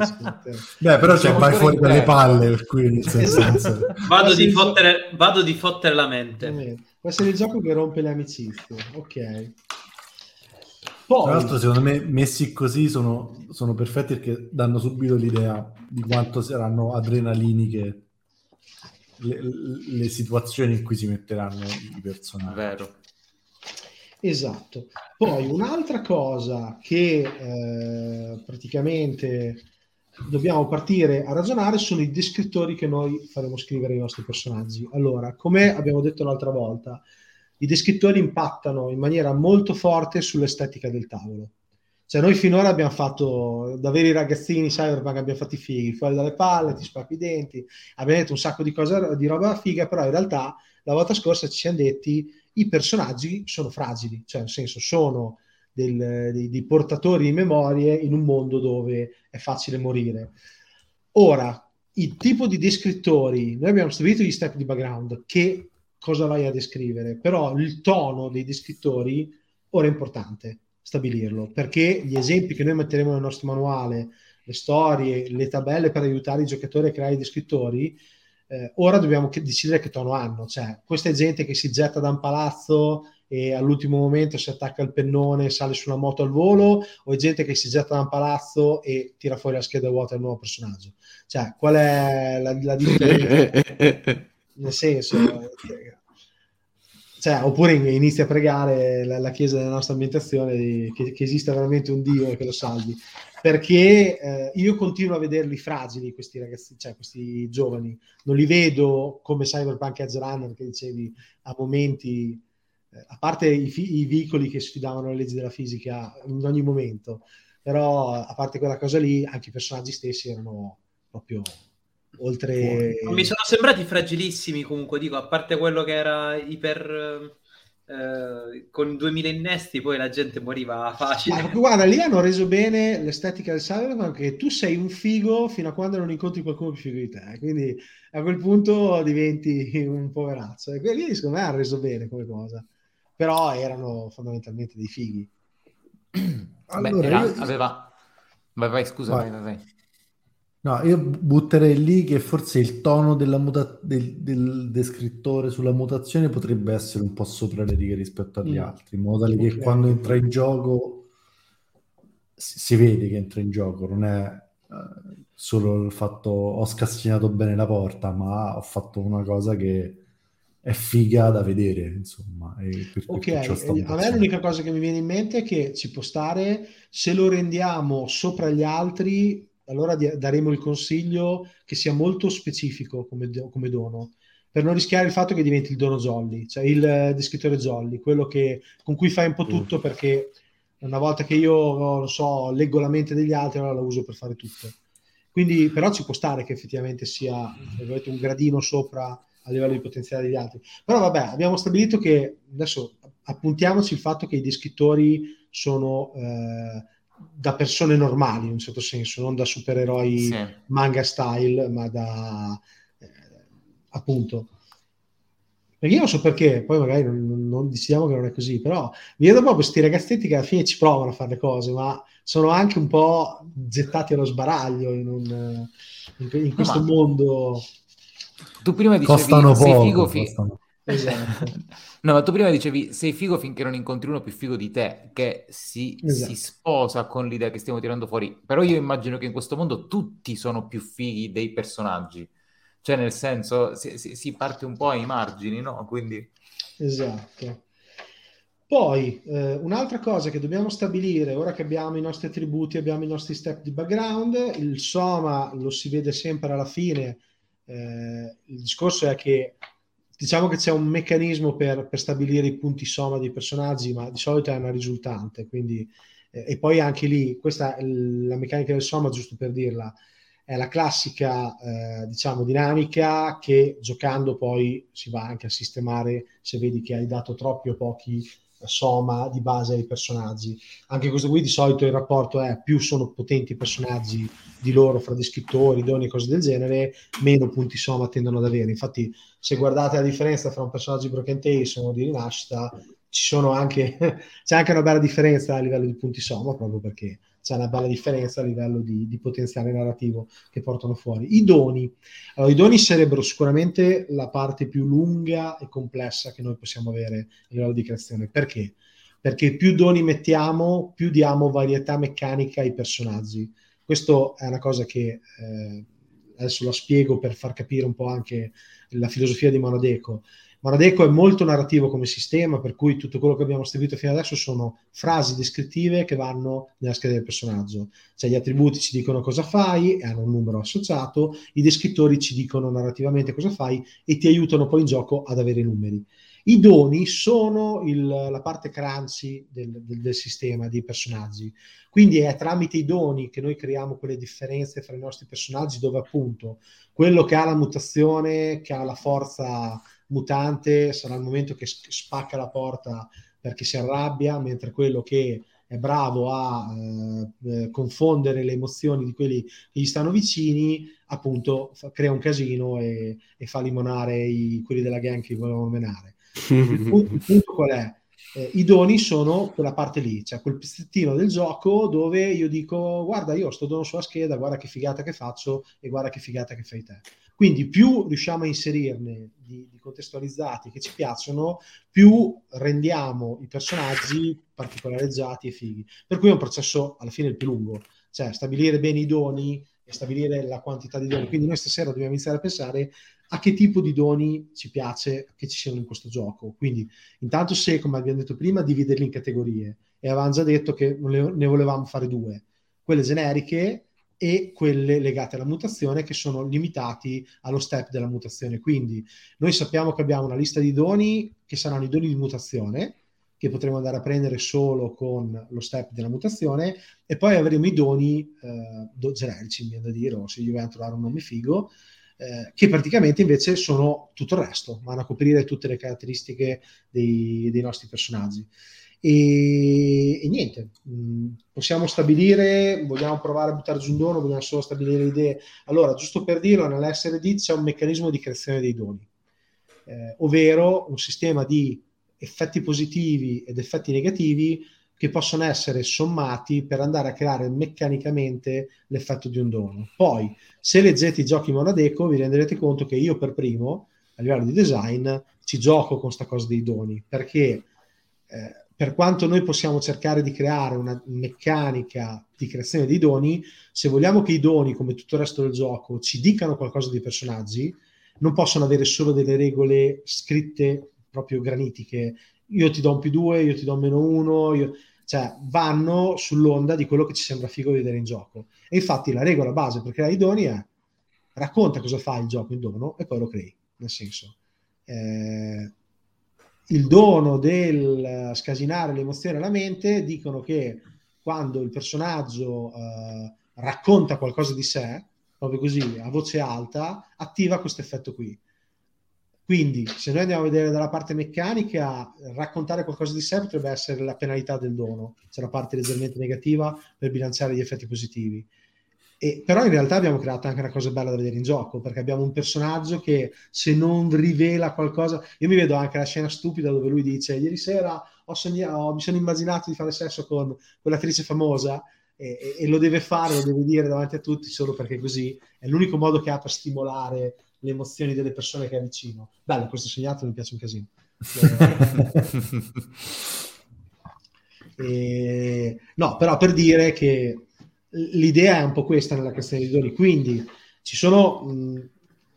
Beh, però c'è vai fuori dalle palle, quindi esatto. vado, di fottere, vado di fottere la mente. Eh, può essere il gioco che rompe le amicizie. Ok. Poi... Tra l'altro, secondo me, messi così sono, sono perfetti, perché danno subito l'idea di quanto saranno adrenaliniche le, le situazioni in cui si metteranno i personaggi. Vero. Esatto. Poi un'altra cosa che eh, praticamente dobbiamo partire a ragionare sono i descrittori che noi faremo scrivere ai nostri personaggi. Allora, come abbiamo detto l'altra volta, i descrittori impattano in maniera molto forte sull'estetica del tavolo. Cioè noi finora abbiamo fatto, da veri ragazzini cyberpunk, abbiamo fatto i fighi, fuori dalle palle, ti spacco i denti, abbiamo detto un sacco di cose, di roba figa, però in realtà la volta scorsa ci siamo detti i personaggi sono fragili, cioè nel senso sono del, dei, dei portatori di memorie in un mondo dove è facile morire. Ora, il tipo di descrittori, noi abbiamo stabilito gli step di background, che cosa vai a descrivere, però il tono dei descrittori ora è importante stabilirlo, perché gli esempi che noi metteremo nel nostro manuale, le storie, le tabelle per aiutare i giocatori a creare i descrittori, Eh, ora dobbiamo che decidere che tono hanno, cioè questa è gente che si getta da un palazzo e all'ultimo momento si attacca al pennone e sale sulla moto al volo, o è gente che si getta da un palazzo e tira fuori la scheda vuota del nuovo personaggio, cioè qual è la, la differenza? Nel senso, cioè, oppure inizia a pregare la, la chiesa della nostra ambientazione di, che, che esista veramente un Dio e che lo salvi, perché eh, io continuo a vederli fragili questi ragazzi, cioè questi giovani, non li vedo come Cyberpunk e Edgerunner che dicevi a momenti, eh, a parte i, fi- i veicoli che sfidavano le leggi della fisica in ogni momento, però a parte quella cosa lì anche i personaggi stessi erano proprio oltre... Mi sono sembrati fragilissimi comunque, dico, a parte quello che era iper... Uh, con duemila innesti poi la gente moriva facile. Ma, guarda, lì hanno reso bene l'estetica del cyberpunk, che tu sei un figo fino a quando non incontri qualcuno più figo di te, quindi a quel punto diventi un poverazzo, e quelli secondo me hanno reso bene come cosa, però erano fondamentalmente dei fighi. Allora, Beh, era, io... aveva... vai vai scusa vai. Vai, vai. No, io butterei lì che forse il tono della muta- del, del descrittore sulla mutazione potrebbe essere un po' sopra le righe rispetto agli mm. altri, in modo tale che okay. quando entra in gioco si, si vede che entra in gioco, non è uh, solo il fatto ho scassinato bene la porta, ma ho fatto una cosa che è figa da vedere, insomma. E per, ok, per a me l'unica cosa che mi viene in mente è che ci può stare, se lo rendiamo sopra gli altri... allora daremo il consiglio che sia molto specifico come, come dono, per non rischiare il fatto che diventi il dono jolly, cioè il descrittore jolly, quello che, con cui fai un po' tutto, perché una volta che io non so, leggo la mente degli altri, allora la uso per fare tutto. Quindi però ci può stare che effettivamente sia un gradino sopra a livello di potenziale degli altri, però vabbè, abbiamo stabilito che adesso appuntiamoci il fatto che i descrittori sono eh, da persone normali, in un certo senso, non da supereroi sì. manga style, ma da eh, appunto. Perché io non so perché, poi magari non, non diciamo che non è così, però vedo proprio questi ragazzetti che alla fine ci provano a fare le cose, ma sono anche un po' gettati allo sbaraglio in, un, in, in questo no, mondo. Tu prima dicevi costano sei poco, figo fin... costano. Esatto. No, ma tu prima dicevi sei figo finché non incontri uno più figo di te, che si, esatto. si sposa con l'idea che stiamo tirando fuori. Però io immagino che in questo mondo tutti sono più fighi dei personaggi. Cioè, nel senso, si, si parte un po' ai margini, no? Quindi... Esatto. Poi, eh, un'altra cosa che dobbiamo stabilire, ora che abbiamo i nostri attributi, abbiamo i nostri step di background, il soma lo si vede sempre alla fine, eh, il discorso è che, diciamo che c'è un meccanismo per, per stabilire i punti soma dei personaggi, ma di solito è una risultante, quindi... Eh, e poi anche lì, questa è la meccanica del soma, giusto per dirla, è la classica eh, diciamo dinamica che giocando poi si va anche a sistemare se vedi che hai dato troppi o pochi soma di base ai personaggi. Anche questo qui di solito il rapporto è più sono potenti i personaggi di loro fra descrittori, doni e cose del genere, meno punti soma tendono ad avere. Infatti se guardate la differenza fra un personaggio di Broken Tales e uno di Rinascita ci sono anche c'è anche una bella differenza a livello di punti soma, proprio perché c'è una bella differenza a livello di, di potenziale narrativo che portano fuori. I doni. Allora, i doni sarebbero sicuramente la parte più lunga e complessa che noi possiamo avere a livello di creazione. Perché? Perché più doni mettiamo, più diamo varietà meccanica ai personaggi. Questo è una cosa che eh, adesso la spiego per far capire un po' anche la filosofia di Monad Echo. Monad Echo è molto narrativo come sistema, per cui tutto quello che abbiamo stabilito fino adesso sono frasi descrittive che vanno nella scheda del personaggio. Cioè gli attributi ci dicono cosa fai e hanno un numero associato, i descrittori ci dicono narrativamente cosa fai e ti aiutano poi in gioco ad avere i numeri. I doni sono il, la parte crunchy del, del, del sistema, dei personaggi. Quindi è tramite i doni che noi creiamo quelle differenze fra i nostri personaggi, dove appunto quello che ha la mutazione, che ha la forza... mutante sarà il momento che spacca la porta perché si arrabbia, mentre quello che è bravo a eh, confondere le emozioni di quelli che gli stanno vicini appunto fa, crea un casino e, e fa limonare i, quelli della gang che volevano menare. Il punto, il punto qual è? Eh, i doni sono quella parte lì, cioè quel pezzettino del gioco dove io dico guarda io sto dono sulla scheda, guarda che figata che faccio e guarda che figata che fai te. Quindi più riusciamo a inserirne di, di contestualizzati che ci piacciono, più rendiamo i personaggi particolareggiati e fighi. Per cui è un processo alla fine il più lungo, cioè stabilire bene i doni e stabilire la quantità di doni. Quindi noi stasera dobbiamo iniziare a pensare a che tipo di doni ci piace che ci siano in questo gioco. Quindi intanto se, come abbiamo detto prima, dividerli in categorie. E avevamo già detto che ne volevamo fare due. Quelle generiche... e quelle legate alla mutazione che sono limitati allo step della mutazione. Quindi noi sappiamo che abbiamo una lista di doni che saranno i doni di mutazione che potremo andare a prendere solo con lo step della mutazione e poi avremo i doni eh, generici, mi viene da dire, o se gli vai a trovare un nome figo, eh, che praticamente invece sono tutto il resto, vanno a coprire tutte le caratteristiche dei, dei nostri personaggi. E, e niente, mh, possiamo stabilire, vogliamo provare a buttare giù un dono, vogliamo solo stabilire idee. Allora, giusto per dirlo, nell'S R D c'è un meccanismo di creazione dei doni, eh, ovvero un sistema di effetti positivi ed effetti negativi che possono essere sommati per andare a creare meccanicamente l'effetto di un dono. Poi, se leggete i giochi Monad Echo, vi renderete conto che io per primo, a livello di design, ci gioco con sta cosa dei doni, perché... Eh, per quanto noi possiamo cercare di creare una meccanica di creazione dei doni, se vogliamo che i doni, come tutto il resto del gioco, ci dicano qualcosa dei personaggi, non possono avere solo delle regole scritte proprio granitiche. Io ti do un più due, io ti do un meno uno, io... cioè vanno sull'onda di quello che ci sembra figo vedere in gioco. E infatti la regola base per creare i doni è racconta cosa fa il gioco in dono e poi lo crei. Nel senso... Eh... il dono del scasinare le emozioni alla mente dicono che quando il personaggio eh, racconta qualcosa di sé, proprio così, a voce alta, attiva questo effetto qui. Quindi, se noi andiamo a vedere dalla parte meccanica, raccontare qualcosa di sé potrebbe essere la penalità del dono, c'è una parte leggermente negativa per bilanciare gli effetti positivi. E, però in realtà abbiamo creato anche una cosa bella da vedere in gioco, perché abbiamo un personaggio che, se non rivela qualcosa... Io mi vedo anche la scena stupida dove lui dice: ieri sera ho sognato, mi sono immaginato di fare sesso con quell'attrice famosa, e, e lo deve fare, lo deve dire davanti a tutti solo perché così è l'unico modo che ha per stimolare le emozioni delle persone che è vicino. Bello, questo segnato mi piace un casino. E... no, però per dire che l'idea è un po' questa nella questione dei doni. Quindi ci sono mh,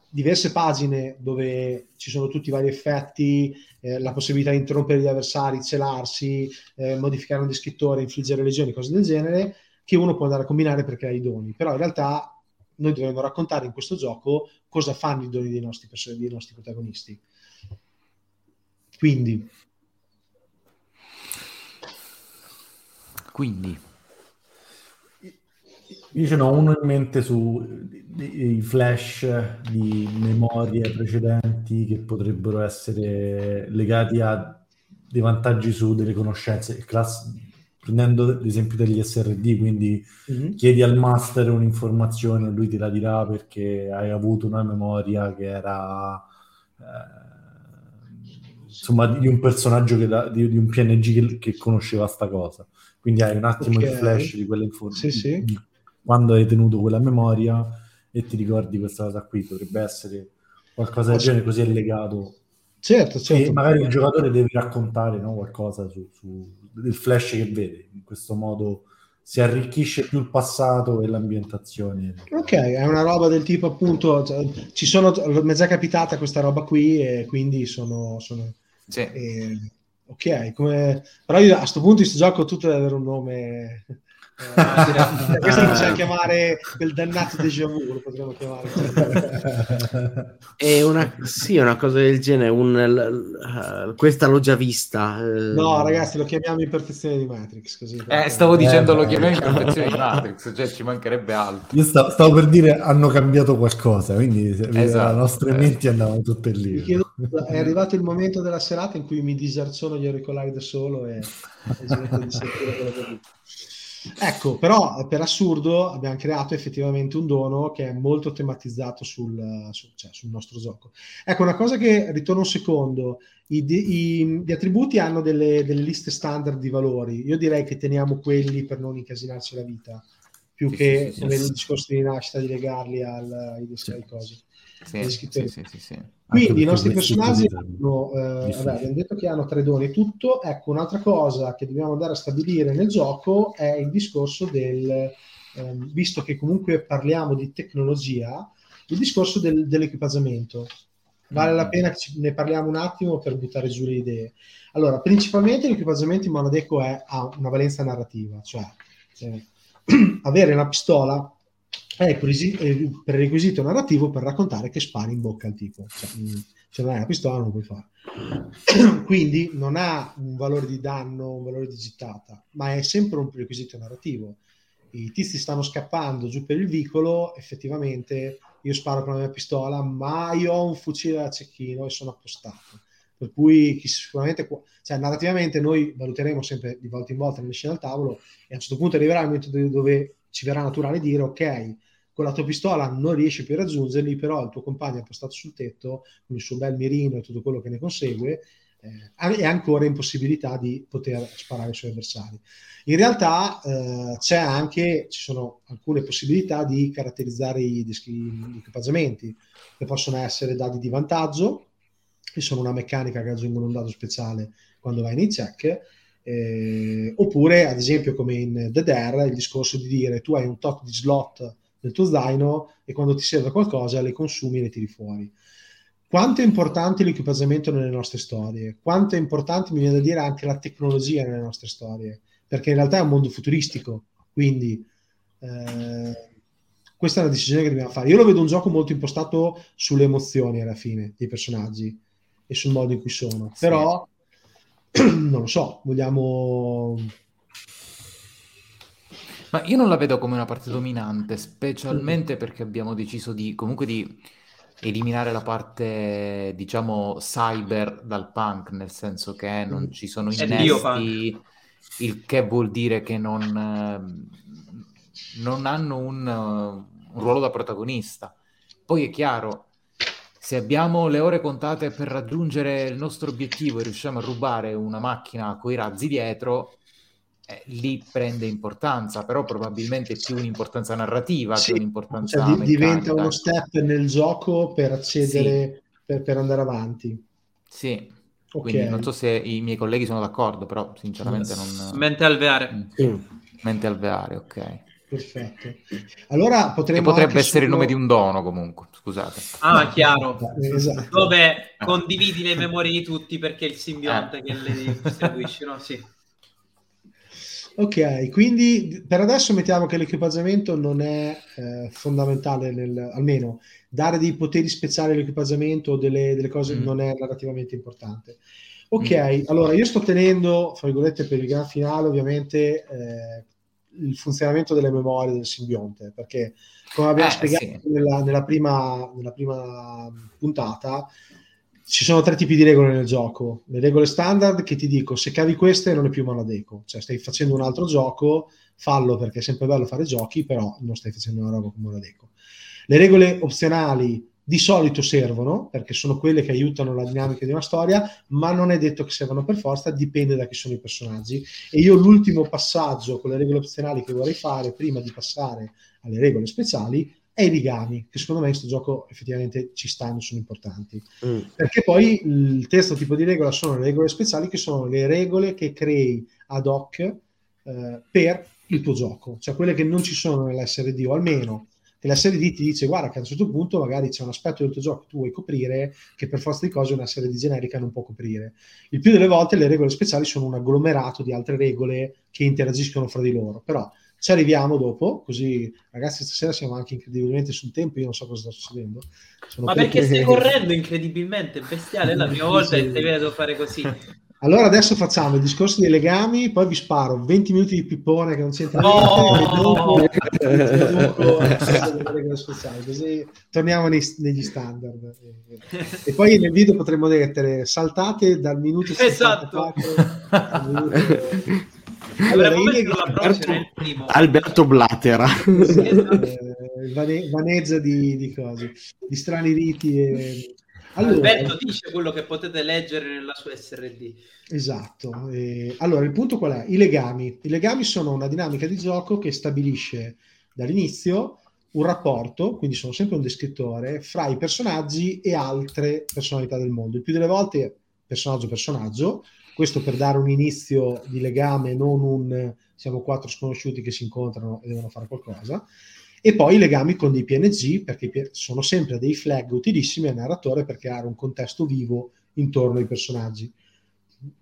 diverse pagine dove ci sono tutti i vari effetti, eh, la possibilità di interrompere gli avversari, celarsi, eh, modificare un descrittore, infliggere legioni, cose del genere, che uno può andare a combinare perché ha i doni. Però in realtà noi dovremmo raccontare in questo gioco cosa fanno i doni dei nostri, person- dei nostri protagonisti. Quindi. Quindi. Io ce n'ho uno in mente sui flash di memorie precedenti che potrebbero essere legati a dei vantaggi su delle conoscenze, class- prendendo l'esempio degli S R D, quindi mm-hmm. chiedi al master un'informazione e lui te la dirà perché hai avuto una memoria che era eh, insomma di un personaggio che da, di, di un P N G che, che conosceva sta cosa, quindi hai un attimo okay. il flash di quelle informazioni, sì, sì. quando hai tenuto quella memoria e ti ricordi questa cosa qui, potrebbe essere qualcosa del genere, così è legato. Certo, certo. E magari il giocatore deve raccontare, no, qualcosa su, su, del flash che vede, in questo modo si arricchisce più il passato e l'ambientazione. Ok, è una roba del tipo, appunto, ci sono, mi è già capitata questa roba qui e quindi sono... sono sì. eh, ok, come... però io a sto punto in questo gioco tutto deve avere un nome... Eh, questo lo possiamo chiamare quel dannato déjà vu, lo potremmo chiamare. È una, sì, una cosa del genere, un, l, l, questa l'ho già vista. No, ragazzi, lo chiamiamo imperfezione di Matrix. Così, eh, stavo eh, dicendo eh, lo chiamiamo imperfezione di Matrix, cioè ci mancherebbe altro. Io stavo, stavo per dire hanno cambiato qualcosa, quindi esatto. le nostre menti andavano tutte lì. Chiedo, è arrivato il momento della serata in cui mi disarzono gli auricolari da solo e, e smetto di sentire quello che ho detto. Ecco, però per assurdo abbiamo creato effettivamente un dono che è molto tematizzato sul, su, cioè, sul nostro gioco. Ecco, una cosa che, ritorno un secondo, i, i, gli attributi hanno delle, delle liste standard di valori. Io direi che teniamo quelli per non incasinarci la vita, più sì, che sì, come sì, il sì. discorso di nascita, di legarli al, ai sì. cose. Sì, sì, sì, sì, sì. Quindi i nostri personaggi hanno, eh, vabbè, abbiamo detto che hanno tre doni e tutto. Ecco, un'altra cosa che dobbiamo andare a stabilire nel gioco è il discorso del eh, visto che comunque parliamo di tecnologia, il discorso del, dell'equipaggiamento. Vale mm. la pena che ne parliamo un attimo per buttare giù le idee. Allora, principalmente l'equipaggiamento in Monad Echo ha ah, una valenza narrativa, cioè eh, avere una pistola è il prerequisito narrativo per raccontare che spari in bocca al tipo. Cioè, se non hai la pistola non lo puoi fare. Quindi non ha un valore di danno, un valore di gittata, ma è sempre un prerequisito narrativo. I tizi stanno scappando giù per il vicolo, effettivamente io sparo con la mia pistola, ma io ho un fucile da cecchino e sono appostato. Per cui sicuramente, cioè narrativamente noi valuteremo sempre di volta in volta nelle scene al tavolo e a un certo punto arriverà il momento dove ci verrà naturale dire ok, con la tua pistola non riesci più a raggiungerli, però il tuo compagno è appostato sul tetto con il suo bel mirino e tutto quello che ne consegue, eh, è ancora impossibilità di poter sparare ai suoi avversari. In realtà eh, c'è anche, ci sono alcune possibilità di caratterizzare gli, gli equipaggiamenti, che possono essere dadi di vantaggio, che sono una meccanica che aggiungono un dado speciale quando vai nei check, eh, oppure, ad esempio, come in Dead Air, il discorso di dire tu hai un tot di slot nel tuo zaino e quando ti serve qualcosa le consumi e le tiri fuori. Quanto è importante l'equipaggiamento nelle nostre storie, quanto è importante, mi viene da dire, anche la tecnologia nelle nostre storie, perché in realtà è un mondo futuristico, quindi eh, questa è una decisione che dobbiamo fare. Io lo vedo un gioco molto impostato sulle emozioni alla fine dei personaggi e sul modo in cui sono, sì. però non lo so, vogliamo... Ma io non la vedo come una parte dominante, specialmente perché abbiamo deciso di comunque di eliminare la parte, diciamo, cyber dal punk, nel senso che non ci sono innesti, il che vuol dire che non, non hanno un, un ruolo da protagonista. Poi è chiaro, se abbiamo le ore contate per raggiungere il nostro obiettivo e riusciamo a rubare una macchina coi razzi dietro, eh, lì prende importanza, però probabilmente è più un'importanza narrativa, sì, che un'importanza, cioè, meccanica. Diventa uno step nel gioco per accedere, sì, per, per andare avanti. Sì, okay. Quindi non so se i miei colleghi sono d'accordo, però sinceramente non... Mente alveare. Sì. Mente alveare, ok. Perfetto. Allora potremmo, che potrebbe essere solo... il nome di un dono, comunque, scusate. Ah, chiaro. Esatto. Dove condividi le memorie di tutti perché è il simbionte eh. che le distribuisce, no? Sì. Ok, quindi per adesso mettiamo che l'equipaggiamento non è eh, fondamentale, nel, almeno dare dei poteri speciali all'equipaggiamento o delle, delle cose mm. non è relativamente importante. Ok, mm. allora io sto tenendo, fra virgolette, per il gran finale ovviamente... Eh, il funzionamento delle memorie del simbionte, perché come abbiamo eh, spiegato sì. nella, nella, prima, nella prima puntata ci sono tre tipi di regole nel gioco: le regole standard che ti dico se cavi queste non è più Monad Echo, cioè stai facendo un altro gioco, fallo perché è sempre bello fare giochi, però non stai facendo una roba come Monad Echo. Le regole opzionali di solito servono perché sono quelle che aiutano la dinamica di una storia, ma non è detto che servano per forza, dipende da chi sono i personaggi. E io l'ultimo passaggio con le regole opzionali che vorrei fare prima di passare alle regole speciali è i rigami, che secondo me in questo gioco effettivamente ci stanno, sono importanti. Mm. Perché poi il terzo tipo di regola sono le regole speciali, che sono le regole che crei ad hoc eh, per il tuo gioco, cioè quelle che non ci sono nell'esse erre di, o almeno che la S R D ti dice guarda che a un certo punto magari c'è un aspetto del tuo gioco che tu vuoi coprire che per forza di cose una S R D generica non può coprire. Il più delle volte le regole speciali sono un agglomerato di altre regole che interagiscono fra di loro, però ci arriviamo dopo, così ragazzi stasera siamo anche incredibilmente sul tempo, io non so cosa sta succedendo. Sono ma perché stai correndo incredibilmente, bestiale, è la prima volta che ti vedo fare così. Allora adesso facciamo il discorso dei legami, poi vi sparo venti minuti di pippone che non c'entra oh! niente, e dopo le regole speciali, così torniamo nei, negli standard. E poi nel video potremmo mettere saltate dal minuto sessantaquattro esatto. al minuto... Allora, Alberto, Alberto Blatera eh, vane, vanezza di, di cose, di strani riti e... Allora, Alberto dice quello che potete leggere nella sua S R D. Esatto. Eh, allora, il punto qual è? I legami. I legami sono una dinamica di gioco che stabilisce dall'inizio un rapporto, quindi sono sempre un descrittore, fra i personaggi e altre personalità del mondo. Il più delle volte personaggio-personaggio, questo per dare un inizio di legame, non un siamo quattro sconosciuti che si incontrano e devono fare qualcosa. E poi i legami con dei P N G, perché sono sempre dei flag utilissimi al narratore per creare un contesto vivo intorno ai personaggi.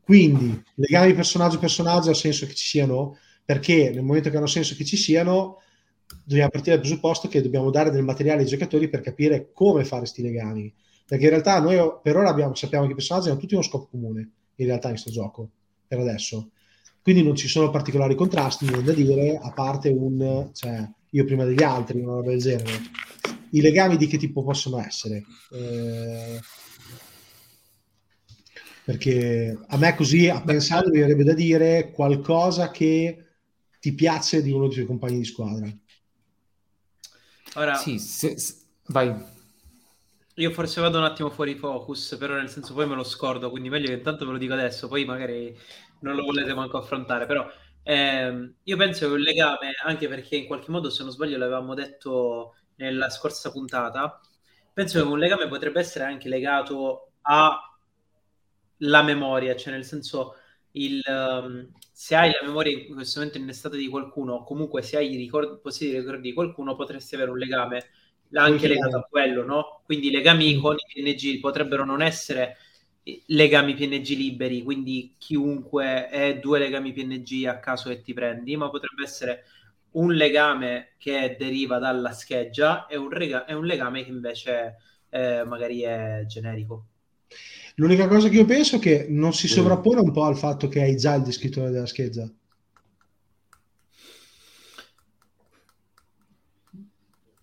Quindi legami personaggio-personaggio ha senso che ci siano, perché nel momento che hanno senso che ci siano dobbiamo partire dal presupposto che dobbiamo dare del materiale ai giocatori per capire come fare questi legami, perché in realtà noi per ora abbiamo, sappiamo che i personaggi hanno tutti uno scopo comune in realtà in questo gioco, per adesso, quindi non ci sono particolari contrasti, non da dire, a parte un... cioè, io prima degli altri, una roba del genere. I legami di che tipo possono essere? Eh, perché a me così, a pensare, mi verrebbe da dire qualcosa che ti piace di uno dei tuoi compagni di squadra. Ora, sì, se, se, vai. Io forse vado un attimo fuori focus, però nel senso poi me lo scordo, quindi meglio che intanto ve lo dico adesso, poi magari non lo volete manco affrontare, però... Eh, io penso che un legame, anche perché in qualche modo, se non sbaglio, l'avevamo detto nella scorsa puntata, penso che un legame potrebbe essere anche legato alla memoria, cioè nel senso il, um, se hai la memoria in questo momento innestata di qualcuno, o comunque se hai i ricordi, possibili ricordi di qualcuno, potresti avere un legame anche legato a quello, no? Quindi i legami con i P N G potrebbero non essere legami P N G liberi, quindi chiunque è due legami P N G a caso che ti prendi, ma potrebbe essere un legame che deriva dalla scheggia e un, rega- e un legame che invece eh, magari è generico. L'unica cosa che io penso è che non si sovrappone un po' al fatto che hai già il descrittore della scheggia.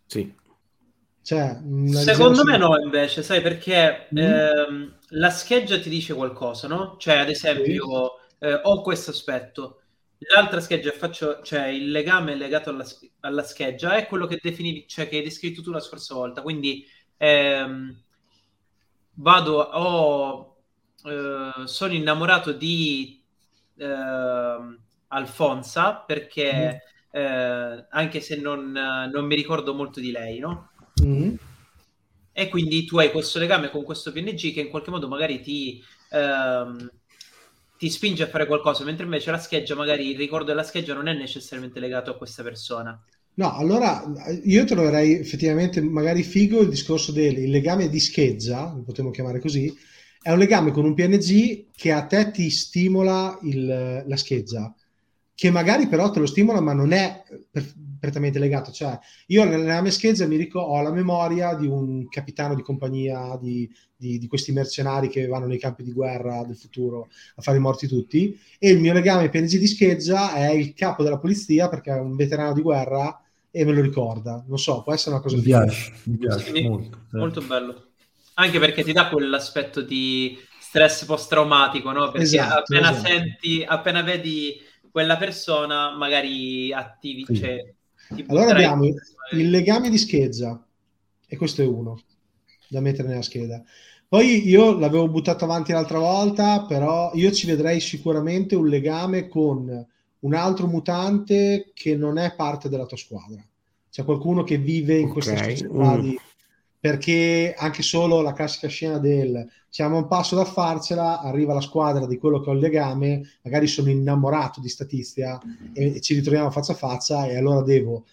Sì. Cioè, secondo me no, invece, sai perché mm. ehm, la scheggia ti dice qualcosa, no? Cioè, ad esempio, sì. eh, ho questo aspetto, l'altra scheggia faccio, cioè il legame legato alla, alla scheggia è quello che definivi, cioè che hai descritto tu la scorsa volta. Quindi ehm, vado, ho, eh, sono innamorato di eh, Alfonsa perché mm. eh, anche se non, non mi ricordo molto di lei, no? Mm-hmm. E quindi tu hai questo legame con questo P N G che in qualche modo magari ti ehm, ti spinge a fare qualcosa, mentre invece la scheggia, magari il ricordo della scheggia non è necessariamente legato a questa persona. No, allora io troverei effettivamente magari figo il discorso del legame di scheggia, lo potremmo chiamare così, è un legame con un P N G che a te ti stimola il, la scheggia, che magari però te lo stimola ma non è per, prettamente legato. Cioè io nella mia scheggia mi ricordo, ho la memoria di un capitano di compagnia di, di, di questi mercenari che vanno nei campi di guerra del futuro a fare i morti tutti, e il mio legame P N G di scheggia è il capo della polizia perché è un veterano di guerra e me lo ricorda. Non so, può essere una cosa mi piace, mi piace sì, molto, molto eh. bello, anche perché ti dà quell'aspetto di stress post-traumatico, no? Perché esatto, appena esatto. senti, appena vedi quella persona magari attivi sì. cioè, allora abbiamo il, il legame di scheggia, e questo è uno da mettere nella scheda. Poi io l'avevo buttato avanti l'altra volta, però io ci vedrei sicuramente un legame con un altro mutante che non è parte della tua squadra, c'è qualcuno che vive in okay. questa società mm. di, perché anche solo la classica scena del siamo un passo da farcela, arriva la squadra di quello che ho il legame, magari sono innamorato di Statista mm-hmm. e, e ci ritroviamo faccia a faccia e allora devo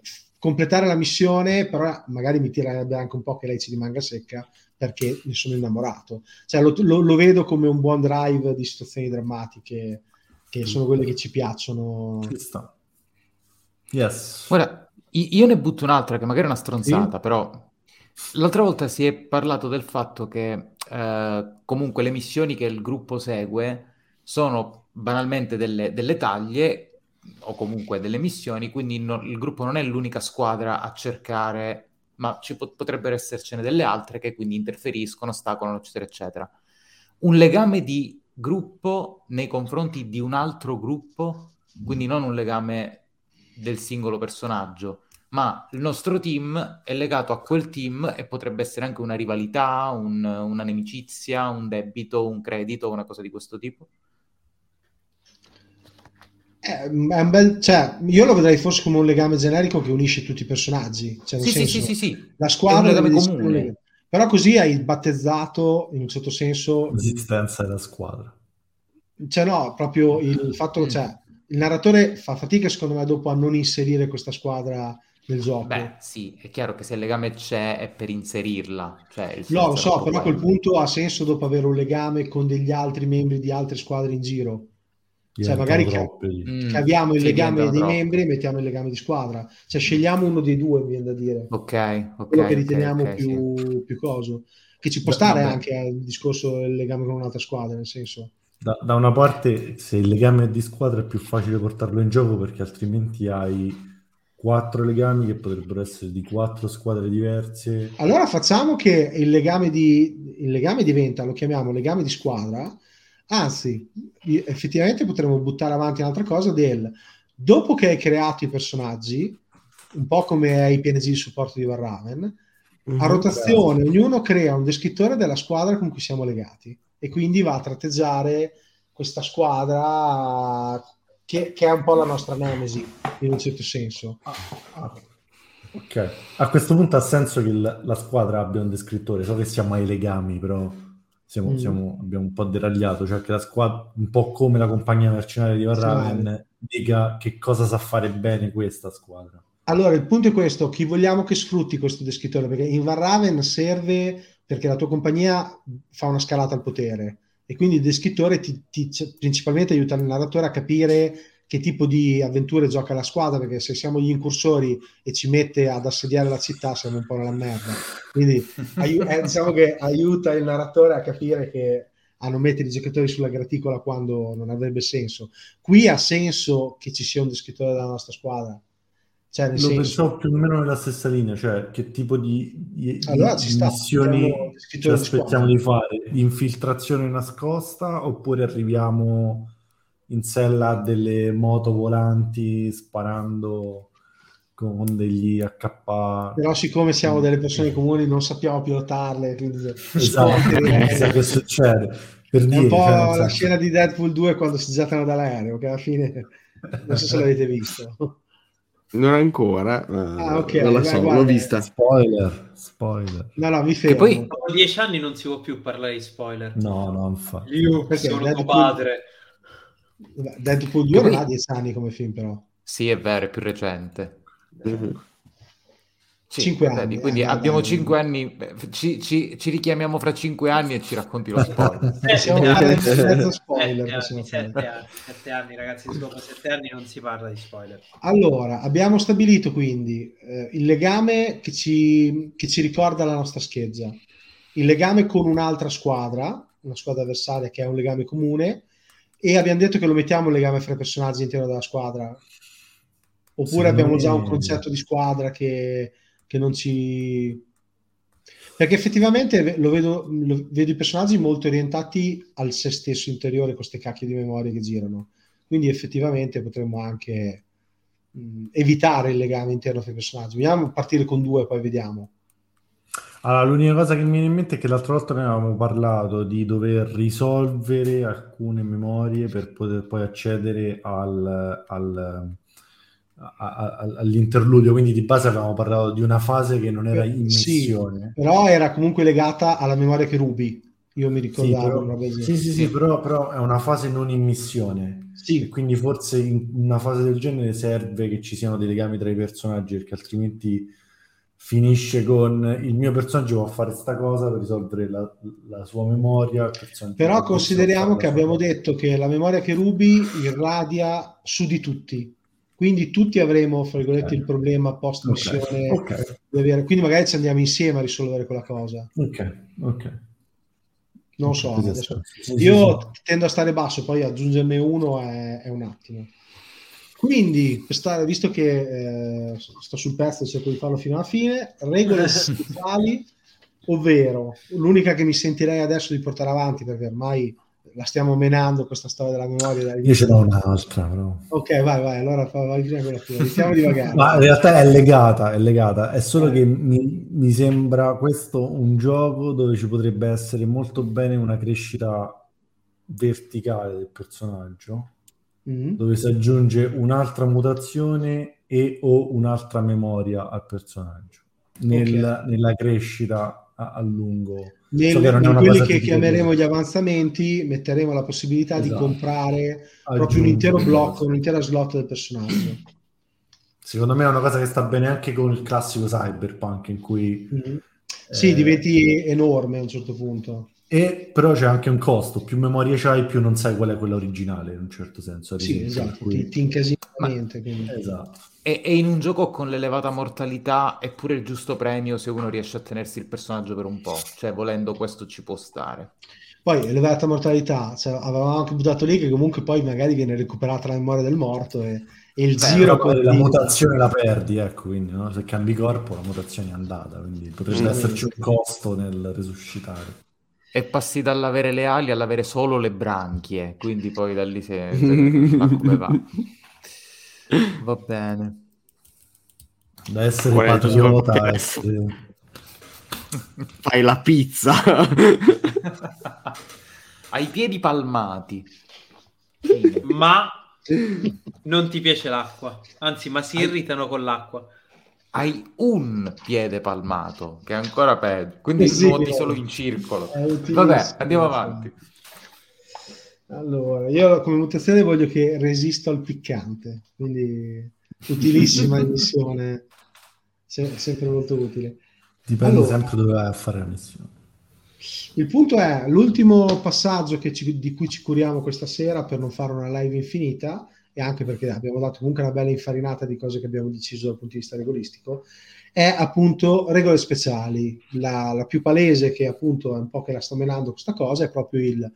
f- completare la missione, però magari mi tirerebbe anche un po' che lei ci rimanga secca perché ne sono innamorato. Cioè lo, lo, lo vedo come un buon drive di situazioni drammatiche che sono quelle che ci piacciono. Ci sta. Yes. Ora, io ne butto un'altra che magari è una stronzata, sì? Però... L'altra volta si è parlato del fatto che eh, comunque le missioni che il gruppo segue sono banalmente delle, delle taglie o comunque delle missioni, quindi no, il gruppo non è l'unica squadra a cercare, ma ci po- potrebbero essercene delle altre che quindi interferiscono, ostacolano, eccetera, eccetera. Un legame di gruppo nei confronti di un altro gruppo, quindi non un legame del singolo personaggio, ma il nostro team è legato a quel team e potrebbe essere anche una rivalità, un, una nemicizia, un debito, un credito, una cosa di questo tipo. È, è un bel, cioè, io lo vedrei forse come un legame generico che unisce tutti i personaggi. Cioè, nel sì, senso, sì, sì, sì. La squadra è un legame comune. Però così hai battezzato, in un certo senso... L'esistenza della squadra. Cioè no, proprio il fatto che cioè, il narratore fa fatica, secondo me, dopo a non inserire questa squadra... del gioco. Beh, sì, è chiaro che se il legame c'è è per inserirla. Cioè, il no, lo so, però a quel punto ha senso dopo avere un legame con degli altri membri di altre squadre in giro. Cioè, magari caviamo mm, il legame dei membri e mettiamo il legame di squadra. Cioè, scegliamo uno dei due, mi viene da dire. Ok, ok. Quello che riteniamo okay, okay, più, sì. più coso. Che ci può stare vabbè. Anche il discorso del legame con un'altra squadra, nel senso... Da, da una parte, se il legame di squadra è più facile portarlo in gioco perché altrimenti hai... quattro legami che potrebbero essere di quattro squadre diverse. Allora facciamo che il legame di il legame diventa, lo chiamiamo legame di squadra, anzi effettivamente potremmo buttare avanti un'altra cosa del dopo che hai creato i personaggi, un po' come ai P N G di supporto di Vàrraven, mm-hmm. a rotazione Beh. ognuno crea un descrittore della squadra con cui siamo legati e quindi va a tratteggiare questa squadra che, che è un po' la nostra nemesi in un certo senso. Ah, ah. Ok, a questo punto ha senso che il, la squadra abbia un descrittore. So che siamo ai legami, però siamo, mm. siamo, abbiamo un po' deragliato, cioè che la squadra, un po' come la compagnia mercenaria di Vàrraven, sì, dica che cosa sa fare bene questa squadra. Allora il punto è questo, chi vogliamo che sfrutti questo descrittore, perché in Vàrraven serve perché la tua compagnia fa una scalata al potere e quindi il descrittore ti, ti principalmente aiuta il narratore a capire che tipo di avventure gioca la squadra, perché se siamo gli incursori e ci mette ad assediare la città siamo un po' nella merda, quindi ai- eh, diciamo che aiuta il narratore a capire che a non mettere i giocatori sulla graticola quando non avrebbe senso. Qui ha senso che ci sia un descrittore della nostra squadra, Cioè, lo senso... pensavo più o meno nella stessa linea, cioè che tipo di, di, allora, di sta, missioni ci aspettiamo di fare, infiltrazione nascosta oppure arriviamo in sella a delle moto volanti sparando con degli acca. Però siccome siamo delle persone comuni non sappiamo pilotarle, quindi esatto, eh. Che succede? Per è dire, un po' cioè, la scena di Deadpool due quando si gettano dall'aereo, che alla fine non so se l'avete visto. Non ancora, ah, okay, non la so, guarda, l'ho vista. Spoiler, spoiler. No, no, mi fermo. Che poi dopo dieci anni non si può più parlare di spoiler. No, no, infatti. Io perché sono Deadpool... tuo padre. Deadpool due non ha dieci anni come film, però. Sì, è vero, è più recente. Mm-hmm. Sì, cinque anni. Eh, quindi eh, abbiamo cinque anni, ci, ci, ci richiamiamo fra cinque anni e ci racconti lo spoiler. sette anni, ragazzi, dopo sette anni non si parla di spoiler. Allora, abbiamo stabilito quindi eh, il legame che ci, che ci ricorda la nostra scheggia, il legame con un'altra squadra, una squadra avversaria che è un legame comune, e abbiamo detto che lo mettiamo il legame fra i personaggi all'interno della squadra, oppure sì, abbiamo già un concetto di squadra che... che non ci... Perché effettivamente lo vedo, lo vedo i personaggi molto orientati al se stesso interiore, con ste cacchio di memorie che girano. Quindi effettivamente potremmo anche mh, evitare il legame interno tra i personaggi. Vogliamo partire con due, poi vediamo. Allora, l'unica cosa che mi viene in mente è che l'altra volta ne avevamo parlato di dover risolvere alcune memorie per poter poi accedere al... al... all'interludio, quindi di base avevamo parlato di una fase che non era in missione, sì, però era comunque legata alla memoria che rubi, io mi ricordavo. Sì, però, sì, sì, sì, però, però è una fase non in missione, sì. E quindi forse in una fase del genere serve che ci siano dei legami tra i personaggi, perché altrimenti finisce con il mio personaggio può fare sta cosa per risolvere la, la sua memoria, però consideriamo che abbiamo detto che la memoria che rubi irradia su di tutti. Quindi tutti avremo, fra virgolette, okay, il problema post-missione. Okay. Okay. Quindi magari ci andiamo insieme a risolvere quella cosa. Ok, ok. Non so, adesso. Io tendo a stare basso, poi aggiungerne uno è, è un attimo. Quindi, per stare, visto che eh, sto sul pezzo e cerco di farlo fino alla fine, regole speciali, ovvero l'unica che mi sentirei adesso di portare avanti, perché ormai... la stiamo menando questa storia della memoria. Io ce l'ho un'altra, però. Ok, vai, vai, allora vai via quella prima. Iniziamo di vagare. Ma in realtà è legata, è legata. È solo eh. che mi, mi sembra questo un gioco dove ci potrebbe essere molto bene una crescita verticale del personaggio, mm-hmm, dove si aggiunge un'altra mutazione e o un'altra memoria al personaggio. Nel, okay. Nella crescita a, a lungo... Nel, so che in quelli che chiameremo gli avanzamenti metteremo la possibilità, esatto, di comprare proprio un intero blocco, un'intera slot del personaggio. Secondo me è una cosa che sta bene anche con il classico cyberpunk in cui mm-hmm. eh, sì, diventi enorme a un certo punto, e però c'è anche un costo, più memoria c'hai più non sai qual è quella originale, in un certo senso, ad esempio, sì, esatto, cui... ti, ti incasini niente. Ma... esatto. E, e in un gioco con l'elevata mortalità è pure il giusto premio se uno riesce a tenersi il personaggio per un po', cioè volendo questo ci può stare. Poi elevata mortalità, cioè, avevamo anche buttato lì che comunque poi magari viene recuperata la memoria del morto e, e il Beh, giro poi la mutazione la perdi, ecco, quindi no? Se cambi corpo la mutazione è andata, quindi potrebbe mm-hmm. esserci un costo nel resuscitare. E passi dall'avere le ali all'avere solo le branchie, quindi poi da lì si va come va. Va bene, da essere patriota, essere... fai la pizza ai piedi palmati, sì. Ma non ti piace l'acqua, anzi, ma si hai... irritano con l'acqua. Hai un piede palmato, che è ancora peggio, quindi sì, nuoti solo in circolo. Vabbè, andiamo avanti. Allora, io come mutazione voglio che resisto al piccante, quindi utilissima missione, se- sempre molto utile. Dipende allora, sempre dove vai a fare la missione. Il punto è, l'ultimo passaggio che ci, di cui ci curiamo questa sera per non fare una live infinita, e anche perché abbiamo dato comunque una bella infarinata di cose che abbiamo deciso dal punto di vista regolistico, è appunto regole speciali. La, la più palese, che appunto è un po' che la sto menando questa cosa, è proprio il...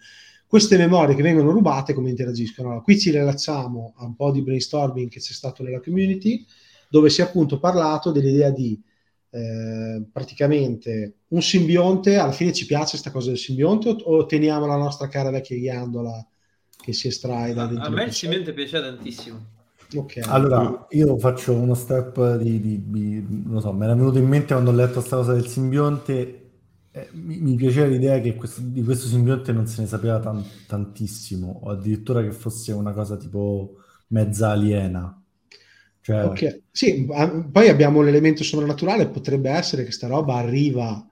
queste memorie che vengono rubate come interagiscono? Allora, qui ci rilacciamo a un po' di brainstorming che c'è stato nella community, dove si è appunto parlato dell'idea di eh, praticamente un simbionte. Alla fine ci piace questa cosa del simbionte o, o teniamo la nostra cara vecchia ghiandola che si estrae da dentro? A me il simbionte piace tantissimo. Okay. Allora, io faccio uno step di, di, di non so, mi era venuto in mente quando ho letto questa cosa del simbionte, eh, mi, mi piaceva l'idea che questo, di questo simbionte non se ne sapeva tan, tantissimo, o addirittura che fosse una cosa tipo mezza aliena. Cioè... Okay. Sì, poi abbiamo l'elemento soprannaturale, potrebbe essere che sta roba arriva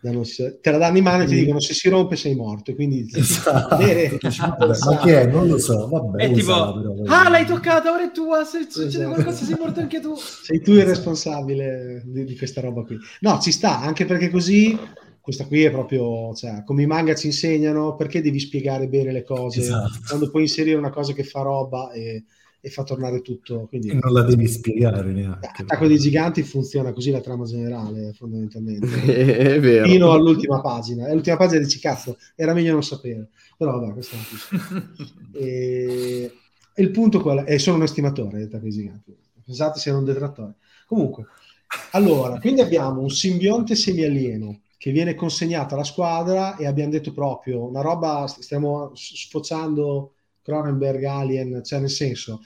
da non si... te la danno in mano e ti dicono se si rompe sei morto, quindi esatto. Beh, ma chi è? Non lo so, vabbè, è tipo, usala, però, ah l'hai toccata, ora è tua, se succede esatto. qualcosa sei morto anche tu, sei tu il esatto. responsabile di, di questa roba qui. No, ci sta, anche perché così questa qui è proprio, cioè, come i manga ci insegnano, perché devi spiegare bene le cose esatto. quando puoi inserire una cosa che fa roba e e fa tornare tutto, quindi non la devi spiegare neanche. Attacco dei giganti funziona così, la trama generale fondamentalmente è vero, fino all'ultima pagina, e l'ultima pagina dici cazzo era meglio non sapere, però vabbè questo è una e... e il punto qual è? Sono un estimatore dei attacchi giganti, pensate se non detrattore. Comunque, allora, quindi abbiamo un simbionte semi-alieno che viene consegnato alla squadra e abbiamo detto proprio una roba, stiamo sfociando Cronenberg, Alien, cioè nel senso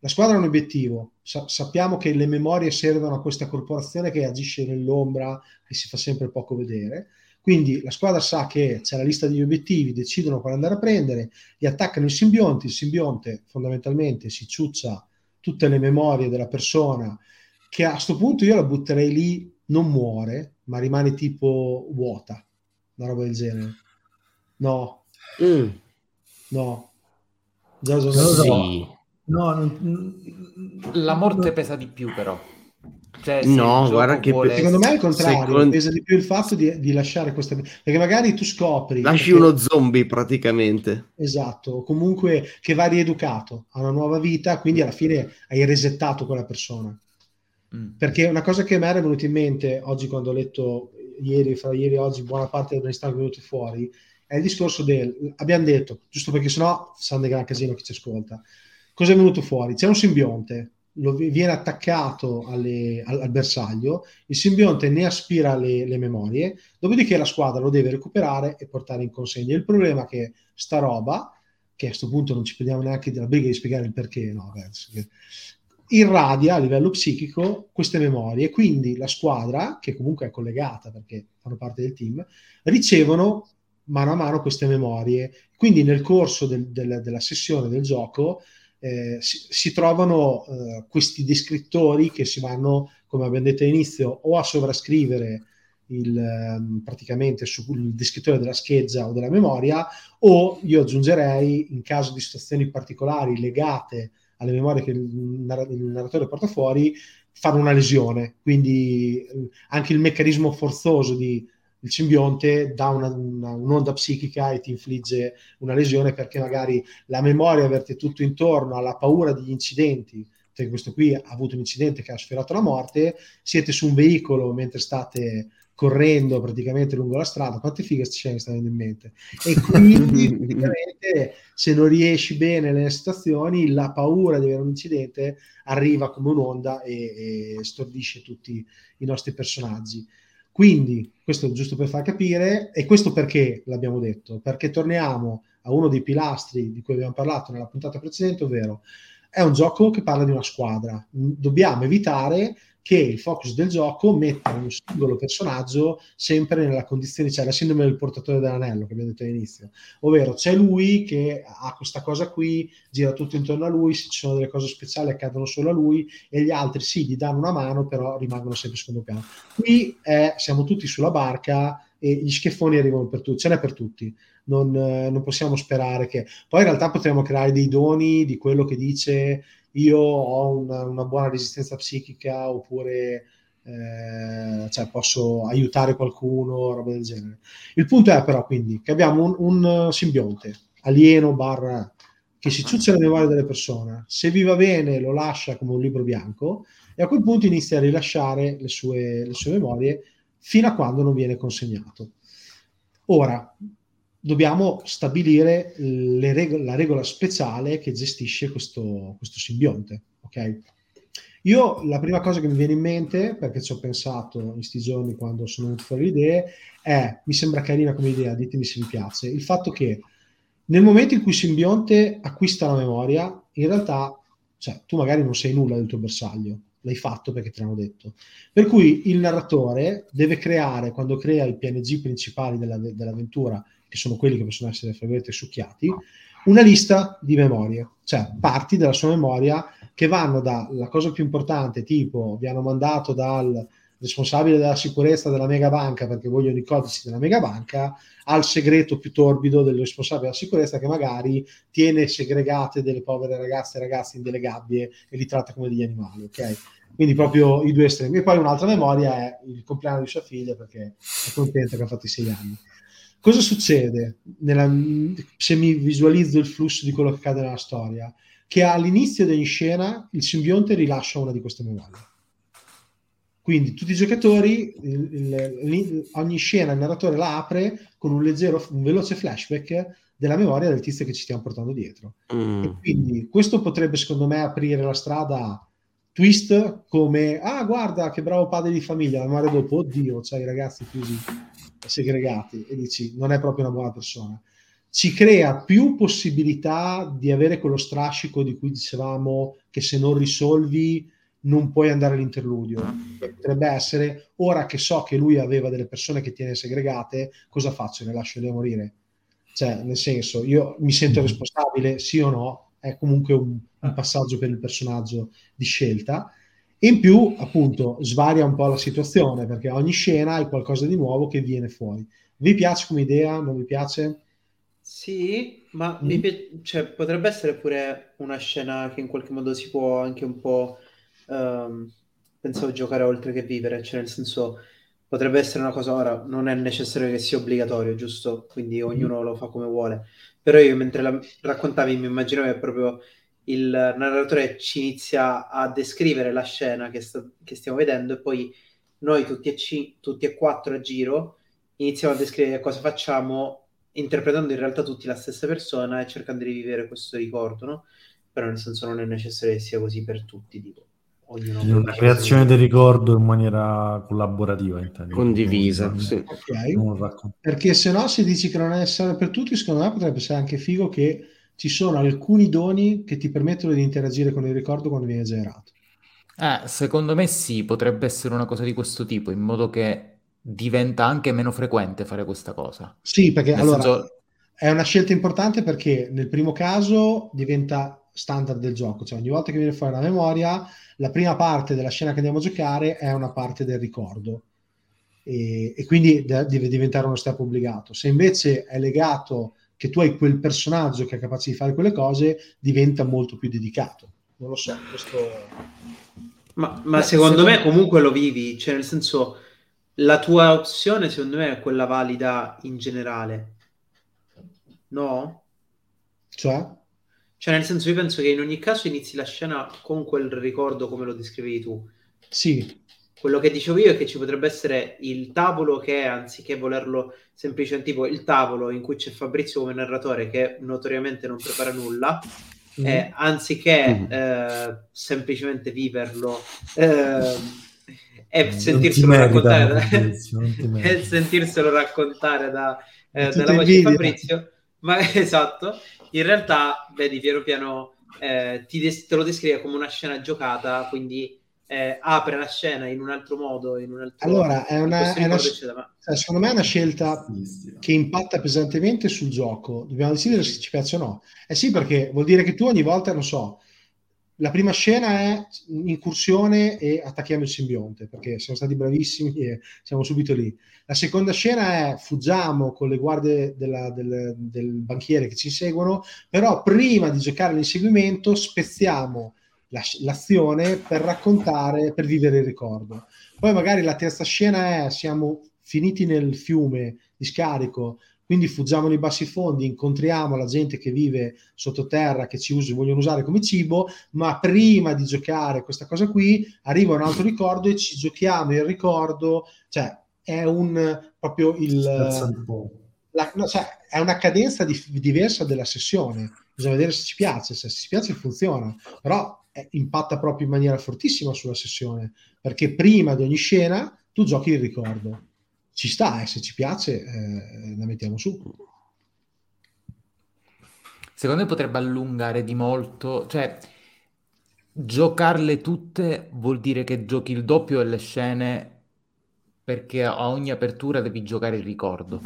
la squadra ha un obiettivo, Sa- sappiamo che le memorie servono a questa corporazione che agisce nell'ombra, che si fa sempre poco vedere, quindi la squadra sa che c'è la lista degli obiettivi, decidono quale andare a prendere, gli attaccano il simbionte, il simbionte fondamentalmente si ciuccia tutte le memorie della persona, che a sto punto io la butterei lì, non muore, ma rimane tipo vuota, una roba del genere. No. Mm. No. Già sono... sì. No, non... la morte pesa di più, però. Cioè, no, guarda che vuole... secondo me è il contrario. Secondo... pesa di più il fatto di, di lasciare questa, perché magari tu scopri lasci perché... uno zombie praticamente, esatto, comunque che va rieducato a una nuova vita, quindi alla fine hai resettato quella persona. Mm. Perché una cosa che mi era venuta in mente oggi quando ho letto ieri, fra ieri e oggi, buona parte delle stanze venute fuori, è il discorso del, abbiamo detto, giusto perché sennò sanno del gran casino che ci ascolta, cosa è venuto fuori? C'è un simbionte, lo viene attaccato alle, al, al bersaglio, il simbionte ne aspira le, le memorie, dopodiché la squadra lo deve recuperare e portare in consegna. Il problema è che sta roba, che a sto punto non ci prendiamo neanche della briga di spiegare il perché, no, penso che... irradia a livello psichico queste memorie, quindi la squadra, che comunque è collegata perché fanno parte del team, ricevono mano a mano queste memorie, quindi nel corso del, del, della sessione del gioco eh, si, si trovano eh, questi descrittori che si vanno, come abbiamo detto all'inizio, o a sovrascrivere il, eh, praticamente sul descrittore della scheggia o della memoria, o io aggiungerei, in caso di situazioni particolari legate alle memorie che il, narr- il narratore porta fuori, fare una lesione, quindi anche il meccanismo forzoso di il simbionte dà una, una, un'onda psichica e ti infligge una lesione, perché magari la memoria avverte tutto intorno alla paura degli incidenti, perché questo qui ha avuto un incidente che ha sfiorato la morte, siete su un veicolo mentre state correndo praticamente lungo la strada, quante fighe scene stanno in mente, e quindi praticamente se non riesci bene nelle situazioni la paura di avere un incidente arriva come un'onda e, e stordisce tutti i nostri personaggi. Quindi, questo è giusto per far capire, e questo perché l'abbiamo detto? Perché torniamo a uno dei pilastri di cui abbiamo parlato nella puntata precedente, ovvero è un gioco che parla di una squadra. Dobbiamo evitare che il focus del gioco metta un singolo personaggio sempre nella condizione, cioè la sindrome del portatore dell'anello che abbiamo detto all'inizio, ovvero c'è lui che ha questa cosa qui, gira tutto intorno a lui, ci sono delle cose speciali accadono solo a lui e gli altri sì, gli danno una mano però rimangono sempre secondo piano. Qui è, siamo tutti sulla barca e gli schifoni arrivano per tutti, ce n'è per tutti, non, non possiamo sperare che... Poi in realtà potremmo creare dei doni di quello che dice io ho una, una buona resistenza psichica, oppure eh, cioè posso aiutare qualcuno, roba del genere. Il punto è però quindi che abbiamo un, un simbionte alieno barra che si ciuccia le memorie delle persone, se vi va bene lo lascia come un libro bianco e a quel punto inizia a rilasciare le sue, le sue memorie fino a quando non viene consegnato. Ora, dobbiamo stabilire le reg- la regola speciale che gestisce questo, questo simbionte, ok? Io la prima cosa che mi viene in mente, perché ci ho pensato in sti giorni quando sono venuto fuori le idee, è, mi sembra carina come idea, ditemi se vi piace, il fatto che nel momento in cui Simbionte acquista la memoria, in realtà, cioè, tu magari non sai nulla del tuo bersaglio, l'hai fatto perché te l'hanno detto. Per cui il narratore deve creare, quando crea i P N G principali della, dell'avventura, che sono quelli che possono essere, fra virgolette, succhiati, una lista di memorie, cioè parti della sua memoria che vanno dalla cosa più importante, tipo vi hanno mandato dal responsabile della sicurezza della mega banca perché vogliono i codici della mega banca, al segreto più torbido del responsabile della sicurezza che magari tiene segregate delle povere ragazze e ragazzi in delle gabbie e li tratta come degli animali, ok? Quindi proprio i due estremi. E poi un'altra memoria è il compleanno di sua figlia perché è contenta che ha fatto i sei anni. Cosa succede nella, se mi visualizzo il flusso di quello che accade nella storia? Che all'inizio di ogni scena il simbionte rilascia una di queste memorie. Quindi tutti i giocatori, il, il, ogni scena il narratore la apre con un leggero, un veloce flashback della memoria del tizio che ci stiamo portando dietro. Mm. E quindi questo potrebbe, secondo me, aprire la strada a twist come, ah guarda che bravo padre di famiglia, la memoria dopo, oddio, c'hai i ragazzi chiusi, segregati, e dici non è proprio una buona persona. Ci crea più possibilità di avere quello strascico di cui dicevamo, che se non risolvi non puoi andare all'interludio. Potrebbe essere, ora che so che lui aveva delle persone che tiene segregate, cosa faccio? Le lascio le morire? Cioè, nel senso, io mi sento responsabile, sì o no? È comunque un, un passaggio per il personaggio di scelta. E in più, appunto, svaria un po' la situazione, perché ogni scena è qualcosa di nuovo che viene fuori. Vi piace come idea? Non vi piace? Sì, ma mm. mi pi- cioè, potrebbe essere pure una scena che in qualche modo si può anche un po', um, pensavo, giocare oltre che vivere, cioè nel senso, potrebbe essere una cosa, ora non è necessario che sia obbligatorio, giusto? Quindi mm. ognuno lo fa come vuole. Però io mentre la raccontavi mi immaginavo che proprio il narratore ci inizia a descrivere la scena che, sta, che stiamo vedendo e poi noi tutti e, ci, tutti e quattro a giro iniziamo a descrivere cosa facciamo, interpretando in realtà tutti la stessa persona e cercando di rivivere questo ricordo, no? Però nel senso non è necessario che sia così per tutti, tipo, ognuno sì, una creazione del ricordo in maniera collaborativa, intendo. Condivisa, non, sì. Okay. Perché se no, se dici che non è necessario per tutti, secondo me potrebbe essere anche figo che ci sono alcuni doni che ti permettono di interagire con il ricordo quando viene generato. Eh, secondo me sì, potrebbe essere una cosa di questo tipo, in modo che diventa anche meno frequente fare questa cosa. Sì, perché nel allora senso... è una scelta importante, perché nel primo caso diventa standard del gioco, cioè ogni volta che viene fuori una memoria, la prima parte della scena che andiamo a giocare è una parte del ricordo e, e quindi deve diventare uno step obbligato. Se invece è legato che tu hai quel personaggio che è capace di fare quelle cose, diventa molto più dedicato. Non lo so, questo... Ma, ma Beh, secondo se... me comunque lo vivi, cioè nel senso, la tua opzione secondo me è quella valida in generale. No? Cioè? Cioè nel senso, io penso che in ogni caso inizi la scena con quel ricordo come lo descrivevi tu. Sì. Quello che dicevo io è che ci potrebbe essere il tavolo che, anziché volerlo semplicemente, tipo il tavolo in cui c'è Fabrizio come narratore che notoriamente non prepara nulla, mm. eh, anziché mm. eh, semplicemente viverlo eh, e sentirselo raccontare, da, e sentirselo raccontare da, eh, dalla voce di Fabrizio, ma esatto, in realtà vedi piano piano eh, ti des- te lo descrive come una scena giocata, quindi Eh, apre la scena in un altro modo, in un altro allora è una, è una cioè, secondo me è una scelta sì, sì. che impatta pesantemente sul gioco. Dobbiamo decidere se ci piace o no. Eh sì, perché vuol dire che tu ogni volta, non so, la prima scena è incursione e attacchiamo il simbionte perché siamo stati bravissimi e siamo subito lì. La seconda scena è fuggiamo con le guardie della, del, del banchiere che ci seguono, però prima di giocare l'inseguimento spezziamo l'azione per raccontare, per vivere il ricordo. Poi magari la terza scena è siamo finiti nel fiume di scarico, quindi fuggiamo nei bassifondi, incontriamo la gente che vive sottoterra, che ci us- vogliono usare come cibo, ma prima di giocare questa cosa qui arriva un altro ricordo e ci giochiamo il ricordo. Cioè è un proprio il la, no, cioè, è una cadenza di- diversa della sessione. Bisogna vedere se ci piace, se ci piace funziona, però eh, impatta proprio in maniera fortissima sulla sessione, perché prima di ogni scena tu giochi il ricordo. Ci sta, eh, se ci piace eh, la mettiamo su. Secondo me potrebbe allungare di molto, cioè giocarle tutte vuol dire che giochi il doppio delle scene, perché a ogni apertura devi giocare il ricordo,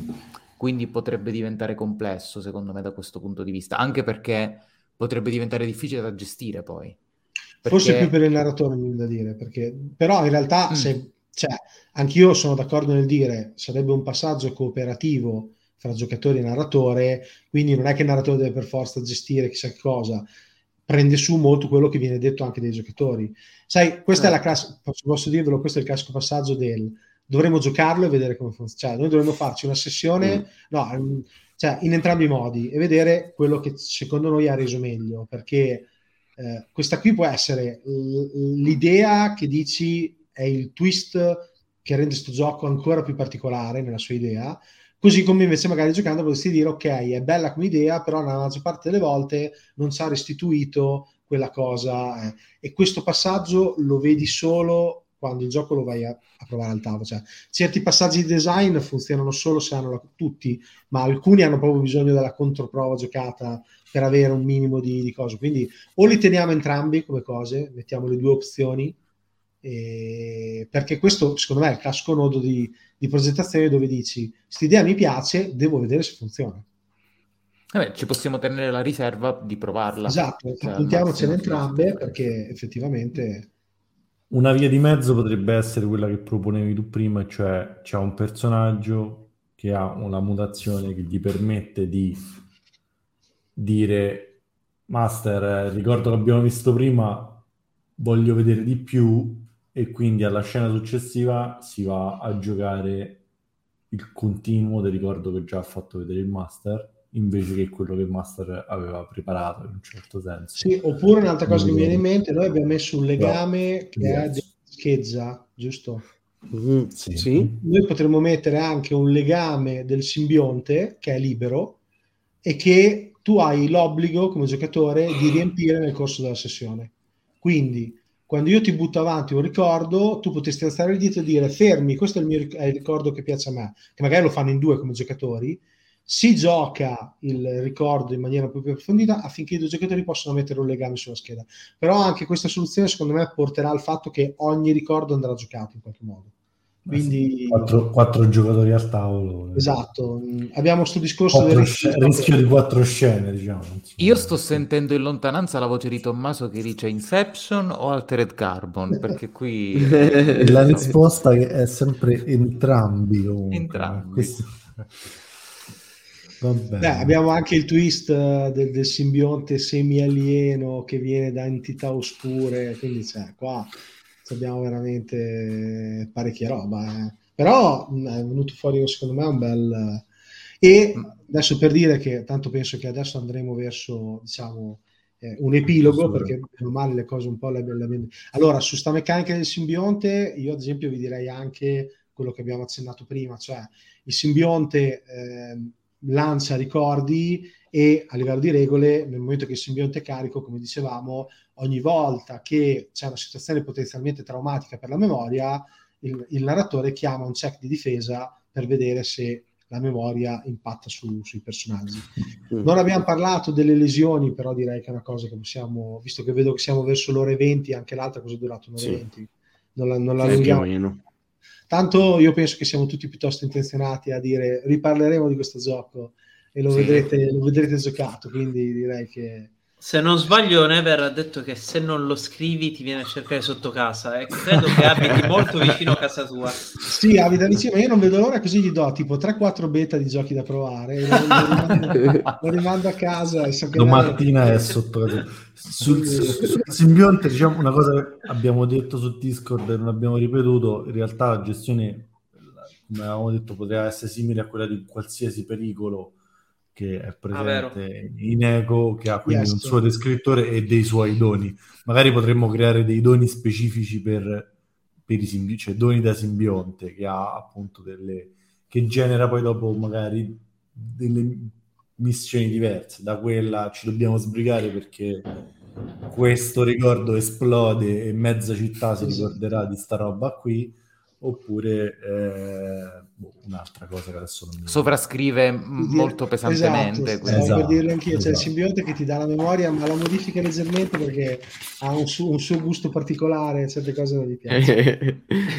quindi potrebbe diventare complesso secondo me da questo punto di vista, anche perché potrebbe diventare difficile da gestire poi. Perché... Forse più per il narratore, mi viene da dire, perché... però in realtà mm. se... cioè, anch'io sono d'accordo nel dire sarebbe un passaggio cooperativo fra giocatori e narratore, quindi non è che il narratore deve per forza gestire chissà che cosa, prende su molto quello che viene detto anche dai giocatori. Sai, questa eh. è la class- posso dirvelo, questo è il classico passaggio del... dovremmo giocarlo e vedere come funziona. Cioè, noi dovremmo farci una sessione mm. no, cioè, in entrambi i modi e vedere quello che secondo noi ha reso meglio, perché eh, questa qui può essere l- l'idea che dici è il twist che rende sto gioco ancora più particolare nella sua idea, così come invece magari giocando potresti dire ok, è bella come idea, però nella maggior parte delle volte non ci ha restituito quella cosa. Eh. E questo passaggio lo vedi solo... quando il gioco lo vai a, a provare al tavolo. Cioè, certi passaggi di design funzionano solo se hanno la, tutti, ma alcuni hanno proprio bisogno della controprova giocata per avere un minimo di, di cose. Quindi o li teniamo entrambi come cose, mettiamo le due opzioni, eh, perché questo secondo me è il classico nodo di, di progettazione dove dici quest'idea mi piace, devo vedere se funziona. Vabbè, ci possiamo tenere la riserva di provarla. Esatto, cioè, appuntiamocene entrambe, perché effettivamente... Una via di mezzo potrebbe essere quella che proponevi tu prima, cioè c'è un personaggio che ha una mutazione che gli permette di dire Master, ricordo che abbiamo visto prima, voglio vedere di più, e quindi alla scena successiva si va a giocare il continuo del ricordo che già ha fatto vedere il Master, invece che quello che il Master aveva preparato in un certo senso. Sì, oppure un'altra cosa che mi viene in mente, noi abbiamo messo un legame no. che yes. è di scheggia, giusto? Mm, sì. sì. Noi potremmo mettere anche un legame del simbionte che è libero e che tu hai l'obbligo come giocatore di riempire nel corso della sessione. Quindi quando io ti butto avanti un ricordo, tu potresti alzare il dito e dire fermi, questo è il mio ric- è il ricordo che piace a me, che magari lo fanno in due come giocatori. Si gioca il ricordo in maniera più approfondita affinché i due giocatori possano mettere un legame sulla scheda. Però anche questa soluzione secondo me porterà al fatto che ogni ricordo andrà giocato in qualche modo. Quindi quattro, quattro giocatori al tavolo. Esatto, abbiamo sto discorso del rischio, sc- rischio di quattro scene, diciamo. Io sto sentendo in lontananza la voce di Tommaso che dice Inception o Altered Carbon, perché qui la risposta è sempre entrambi comunque. Entrambi. Questo... Beh, abbiamo anche il twist del, del simbionte semi-alieno che viene da entità oscure, quindi cioè, qua abbiamo veramente parecchia roba, eh. Però è venuto fuori secondo me un bel... E adesso per dire che tanto penso che adesso andremo verso, diciamo, eh, un epilogo, perché meno male le cose un po' le abbiamo... Allora, su sta meccanica del simbionte io ad esempio vi direi anche quello che abbiamo accennato prima, cioè il simbionte... Eh, lancia ricordi e a livello di regole nel momento che il simbionte è carico, come dicevamo, ogni volta che c'è una situazione potenzialmente traumatica per la memoria il, il narratore chiama un check di difesa per vedere se la memoria impatta su, sui personaggi. Non abbiamo parlato delle lesioni, però direi che è una cosa che possiamo, visto che vedo che siamo verso l'ora e venti, anche l'altra cosa è durata un'ora e venti, non la, non la allunghiamo. Tanto io penso che siamo tutti piuttosto intenzionati a dire riparleremo di questo gioco e lo, sì. vedrete, lo vedrete giocato, quindi direi che... Se non sbaglio Never ha detto che se non lo scrivi ti viene a cercare sotto casa e eh. credo che abiti molto vicino a casa tua. Sì, abita vicino, io non vedo l'ora, così gli do tipo tre quattro beta di giochi da provare, e lo, lo, rimando, lo rimando a casa. E so che domattina è, è sotto casa. Sul, sul simbionte, diciamo, una cosa che abbiamo detto su Discord e non abbiamo ripetuto, in realtà la gestione, come avevamo detto, poteva essere simile a quella di qualsiasi pericolo che è presente ah, in Echo, che ha quindi yes. un suo descrittore e dei suoi doni. Magari potremmo creare dei doni specifici per, per i simbionti, cioè doni da simbionte, che ha appunto delle, che genera poi dopo magari delle missioni diverse. Da quella ci dobbiamo sbrigare perché questo ricordo esplode e mezza città si ricorderà di sta roba qui, oppure eh, boh, un'altra cosa che adesso non mi sovrascrive molto pesantemente. Esatto, esatto, per dirlo anch'io, esatto. C'è il simbionte che ti dà la memoria ma la modifica leggermente perché ha un, su- un suo gusto particolare, certe cose non gli piacciono.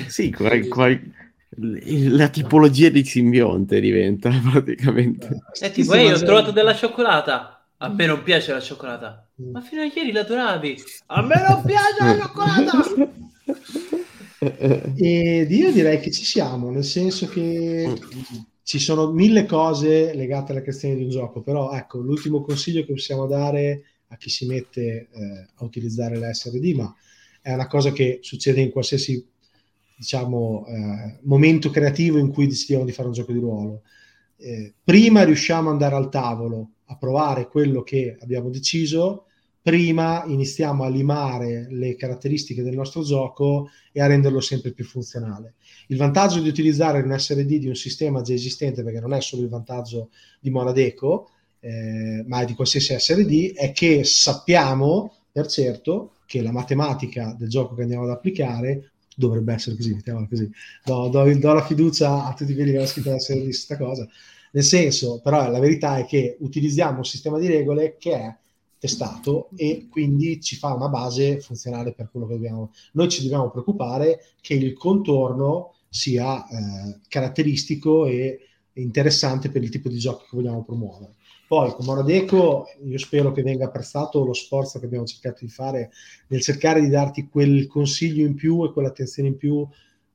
Sì, qual- qual- la tipologia di simbionte diventa praticamente. Senti, poi io ho trovato della cioccolata. A me non piace la cioccolata. Ma fino a ieri la doravi. A me non piace la cioccolata. E io direi che ci siamo, nel senso che ci sono mille cose legate alla creazione di un gioco, però ecco, l'ultimo consiglio che possiamo dare a chi si mette eh, a utilizzare la S R D, ma è una cosa che succede in qualsiasi, diciamo, eh, momento creativo in cui decidiamo di fare un gioco di ruolo. Eh, prima riusciamo ad andare al tavolo a provare quello che abbiamo deciso, prima iniziamo a limare le caratteristiche del nostro gioco e a renderlo sempre più funzionale. Il vantaggio di utilizzare un S R D di un sistema già esistente, perché non è solo il vantaggio di Monad Echo, eh, ma di qualsiasi S R D, è che sappiamo per certo che la matematica del gioco che andiamo ad applicare dovrebbe essere così, mettiamola così. Do, do, do la fiducia a tutti quelli che hanno scritto la serie di questa cosa. Nel senso, però, la verità è che utilizziamo un sistema di regole che è testato e quindi ci fa una base funzionale per quello che dobbiamo. Noi ci dobbiamo preoccupare che il contorno sia eh, caratteristico e interessante per il tipo di gioco che vogliamo promuovere. Poi con Monad Echo io spero che venga apprezzato lo sforzo che abbiamo cercato di fare nel cercare di darti quel consiglio in più e quell'attenzione in più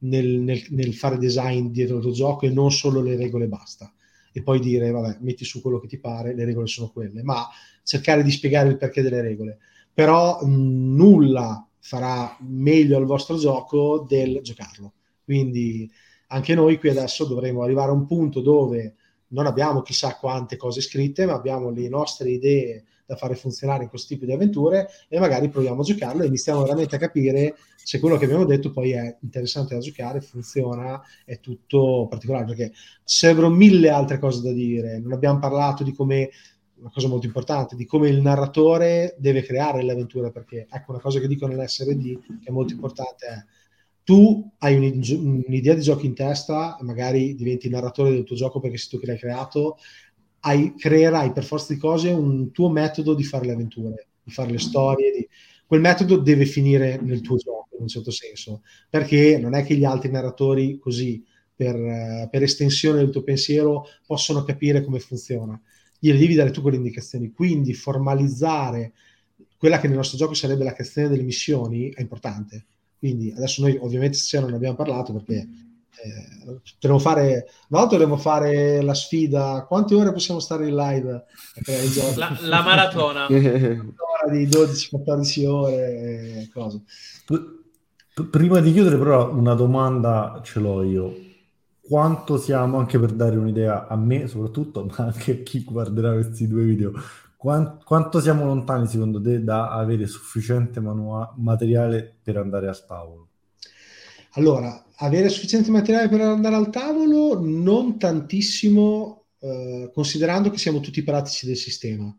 nel, nel, nel fare design dietro il tuo gioco e non solo le regole basta. E poi dire, vabbè, metti su quello che ti pare, le regole sono quelle, ma cercare di spiegare il perché delle regole. Però mh, nulla farà meglio al vostro gioco del giocarlo. Quindi anche noi qui adesso dovremo arrivare a un punto dove non abbiamo chissà quante cose scritte, ma abbiamo le nostre idee da fare funzionare in questo tipo di avventure e magari proviamo a giocarlo e iniziamo veramente a capire se quello che abbiamo detto poi è interessante da giocare, funziona, è tutto particolare, perché ci sarebbero mille altre cose da dire. Non abbiamo parlato di come, una cosa molto importante, di come il narratore deve creare l'avventura, perché ecco una cosa che dico nell'S R D che è molto importante è: tu hai un, un'idea di gioco in testa, magari diventi il narratore del tuo gioco perché sei tu che l'hai creato, hai, creerai per forza di cose un tuo metodo di fare le avventure, di fare le storie, di... quel metodo deve finire nel tuo gioco in un certo senso, perché non è che gli altri narratori così, per, per estensione del tuo pensiero, possono capire come funziona. Gliele devi dare tu quelle indicazioni, quindi formalizzare quella che nel nostro gioco sarebbe la creazione delle missioni è importante. Quindi adesso noi ovviamente se non ne abbiamo parlato perché eh, dovremmo fare no, dovremmo fare la sfida, quante ore possiamo stare in live? La, la maratona di dodici quattordici ore, cosa. P- prima di chiudere però una domanda ce l'ho io: quanto siamo, anche per dare un'idea a me soprattutto, ma anche a chi guarderà questi due video, quanto siamo lontani secondo te da avere sufficiente manua- materiale per andare al tavolo? Allora, avere sufficiente materiale per andare al tavolo non tantissimo, eh, considerando che siamo tutti pratici del sistema,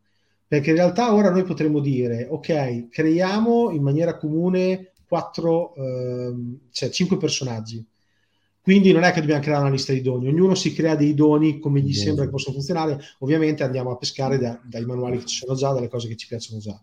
perché in realtà ora noi potremmo dire ok, creiamo in maniera comune quattro, eh, cioè cinque personaggi. Quindi non è che dobbiamo creare una lista di doni, ognuno si crea dei doni come gli sembra che possano funzionare, ovviamente andiamo a pescare da, dai manuali che ci sono già, dalle cose che ci piacciono già.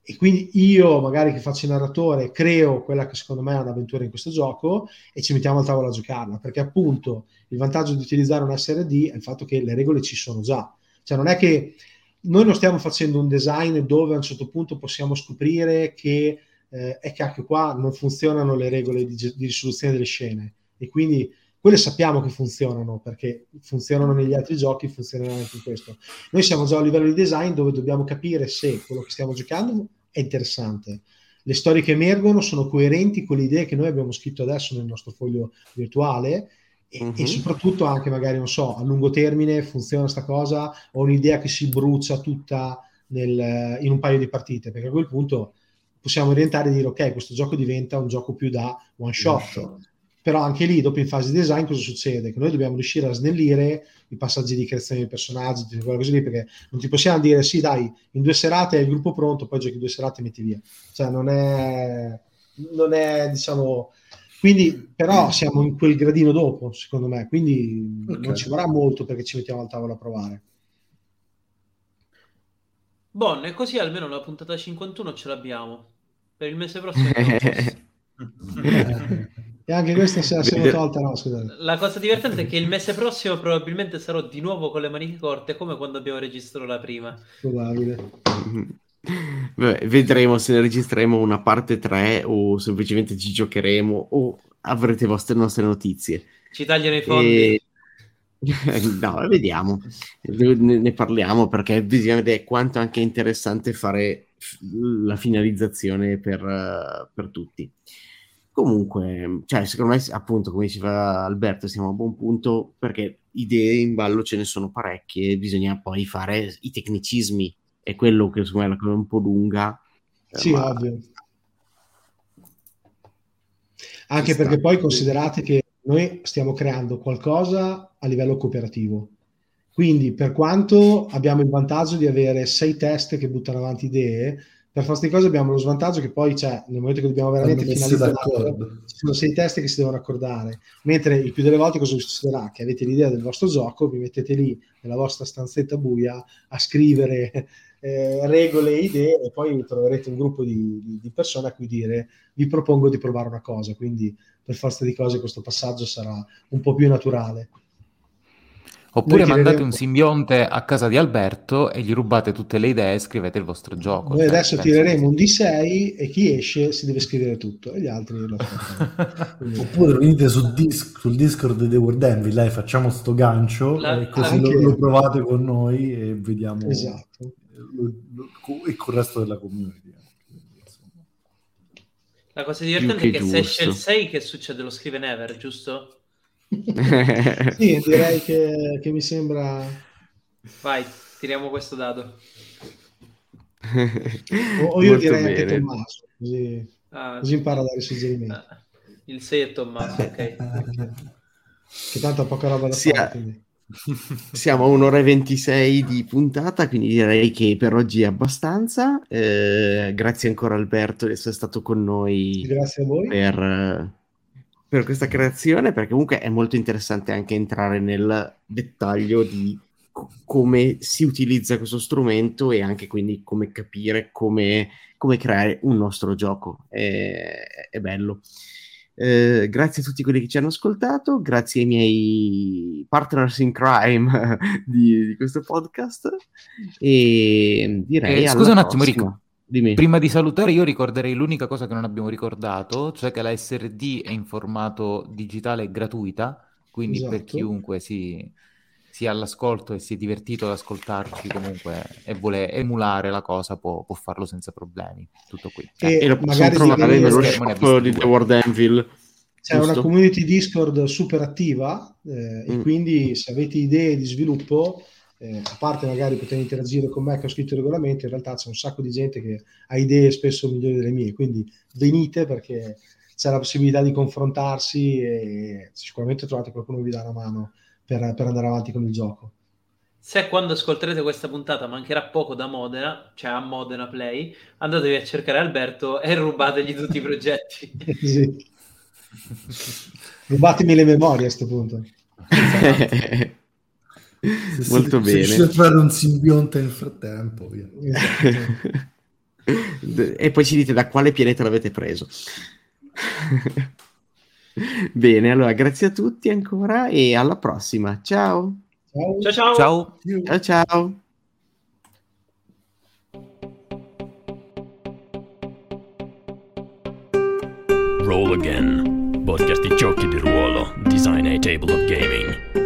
E quindi io, magari che faccio il narratore, creo quella che secondo me è un'avventura in questo gioco e ci mettiamo al tavolo a giocarla, perché appunto il vantaggio di utilizzare un S R D è il fatto che le regole ci sono già. Cioè non è che noi non stiamo facendo un design dove a un certo punto possiamo scoprire che eh, è cacchio qua, non funzionano le regole di, di risoluzione delle scene. E quindi quelle sappiamo che funzionano perché funzionano negli altri giochi, funzioneranno anche in questo. Noi siamo già a livello di design dove dobbiamo capire se quello che stiamo giocando è interessante, le storie che emergono sono coerenti con le idee che noi abbiamo scritto adesso nel nostro foglio virtuale e, uh-huh. e soprattutto anche magari, non so, a lungo termine funziona sta cosa, ho un'idea che si brucia tutta nel, in un paio di partite, perché a quel punto possiamo orientare e dire ok, questo gioco diventa un gioco più da one shot. Però anche lì, dopo in fase di design, cosa succede? Che noi dobbiamo riuscire a snellire i passaggi di creazione dei personaggi, tutte quelle cose lì, perché non ti possiamo dire, sì, dai, in due serate hai il gruppo pronto, poi giochi due serate e metti via. Cioè, non è, non è, diciamo... Quindi, però, siamo in quel gradino dopo, secondo me, quindi okay. Non ci vorrà molto perché ci mettiamo al tavolo a provare. Bon, e così almeno la puntata cinquantuno ce l'abbiamo. Per il mese prossimo. E anche questa se la siamo tolta, no, scusate. La cosa divertente è che il mese prossimo probabilmente sarò di nuovo con le maniche corte, come quando abbiamo registrato la prima. Probabile. Vabbè, vedremo se ne registreremo una parte tre o semplicemente ci giocheremo o avrete vostre nostre notizie. Ci tagliano i fondi. E... no, vediamo. Ne, ne parliamo perché bisogna vedere quanto anche è interessante fare la finalizzazione per, per tutti. Comunque, cioè, secondo me, appunto, come diceva Alberto, siamo a buon punto perché idee in ballo ce ne sono parecchie, bisogna poi fare i tecnicismi, è quello che secondo me è la cosa un po' lunga. Sì, ma... ovvio. Anche perché sta... poi considerate che noi stiamo creando qualcosa a livello cooperativo, quindi per quanto abbiamo il vantaggio di avere sei teste che buttano avanti idee, per fare queste cose abbiamo lo svantaggio che poi c'è, cioè, nel momento che dobbiamo veramente finalizzare, ci sono sei teste che si devono accordare, mentre il più delle volte cosa succederà? Che avete l'idea del vostro gioco, vi mettete lì nella vostra stanzetta buia a scrivere eh, regole e idee e poi troverete un gruppo di, di, di persone a cui dire vi propongo di provare una cosa, quindi per forza di cose questo passaggio sarà un po' più naturale. Oppure noi mandate un simbionte a casa di Alberto e gli rubate tutte le idee e scrivete il vostro gioco. Noi adesso penso. Tireremo un D sei e chi esce si deve scrivere tutto e gli altri lo fanno. Oppure venite sul, disc, sul Discord di The World Anvil, dai, facciamo sto gancio la, e così anche... lo, lo provate con noi e vediamo. Esatto. Lo, lo, e con il resto della community. La cosa divertente che è che giusto. Se esce il sei che succede? Lo scrive Never, giusto? Sì, direi che, che mi sembra. Vai, tiriamo questo dado. O, o io direi bene. Anche Tommaso, così, ah, così impara a dare suggerimenti. Ah, il sei è Tommaso, ok. Che tanto ha poca roba da si fare. È... Quindi. Siamo a un'ora e ventisei di puntata, quindi direi che per oggi è abbastanza. Eh, grazie ancora Alberto di essere stato con noi. Grazie a voi. Per... per questa creazione, perché comunque è molto interessante anche entrare nel dettaglio di co- come si utilizza questo strumento e anche quindi come capire come, come creare un nostro gioco. È, è bello. Eh, grazie a tutti quelli che ci hanno ascoltato, grazie ai miei partners in crime di, di questo podcast e direi eh, scusa un attimo Rico. Dimmi. Prima di salutare io ricorderei l'unica cosa che non abbiamo ricordato, cioè che la S R D è in formato digitale gratuita, quindi esatto. Per chiunque si sia all'ascolto e si è divertito ad ascoltarci comunque e vuole emulare la cosa può, può farlo senza problemi, tutto qui. E, eh, e lo possiamo trovare nello shop di The World Anvil. C'è giusto? Una community Discord super attiva eh, mm. e quindi se avete idee di sviluppo... Eh, a parte magari poter interagire con me che ho scritto il regolamento, in realtà c'è un sacco di gente che ha idee spesso migliori delle mie, quindi venite perché c'è la possibilità di confrontarsi e sicuramente trovate qualcuno che vi dà una mano per, per andare avanti con il gioco. Se quando ascolterete questa puntata mancherà poco da Modena, cioè a Modena Play, andatevi a cercare Alberto e rubategli tutti i progetti. Sì. Rubatemi le memorie a sto punto. Se molto se, bene se riuscite a fare un simbionte nel frattempo e poi ci dite da quale pianeta l'avete preso. Bene, allora grazie a tutti ancora e alla prossima, ciao ciao ciao ciao, ciao, ciao. Roll Again, podcast di giochi di ruolo, design a table of gaming.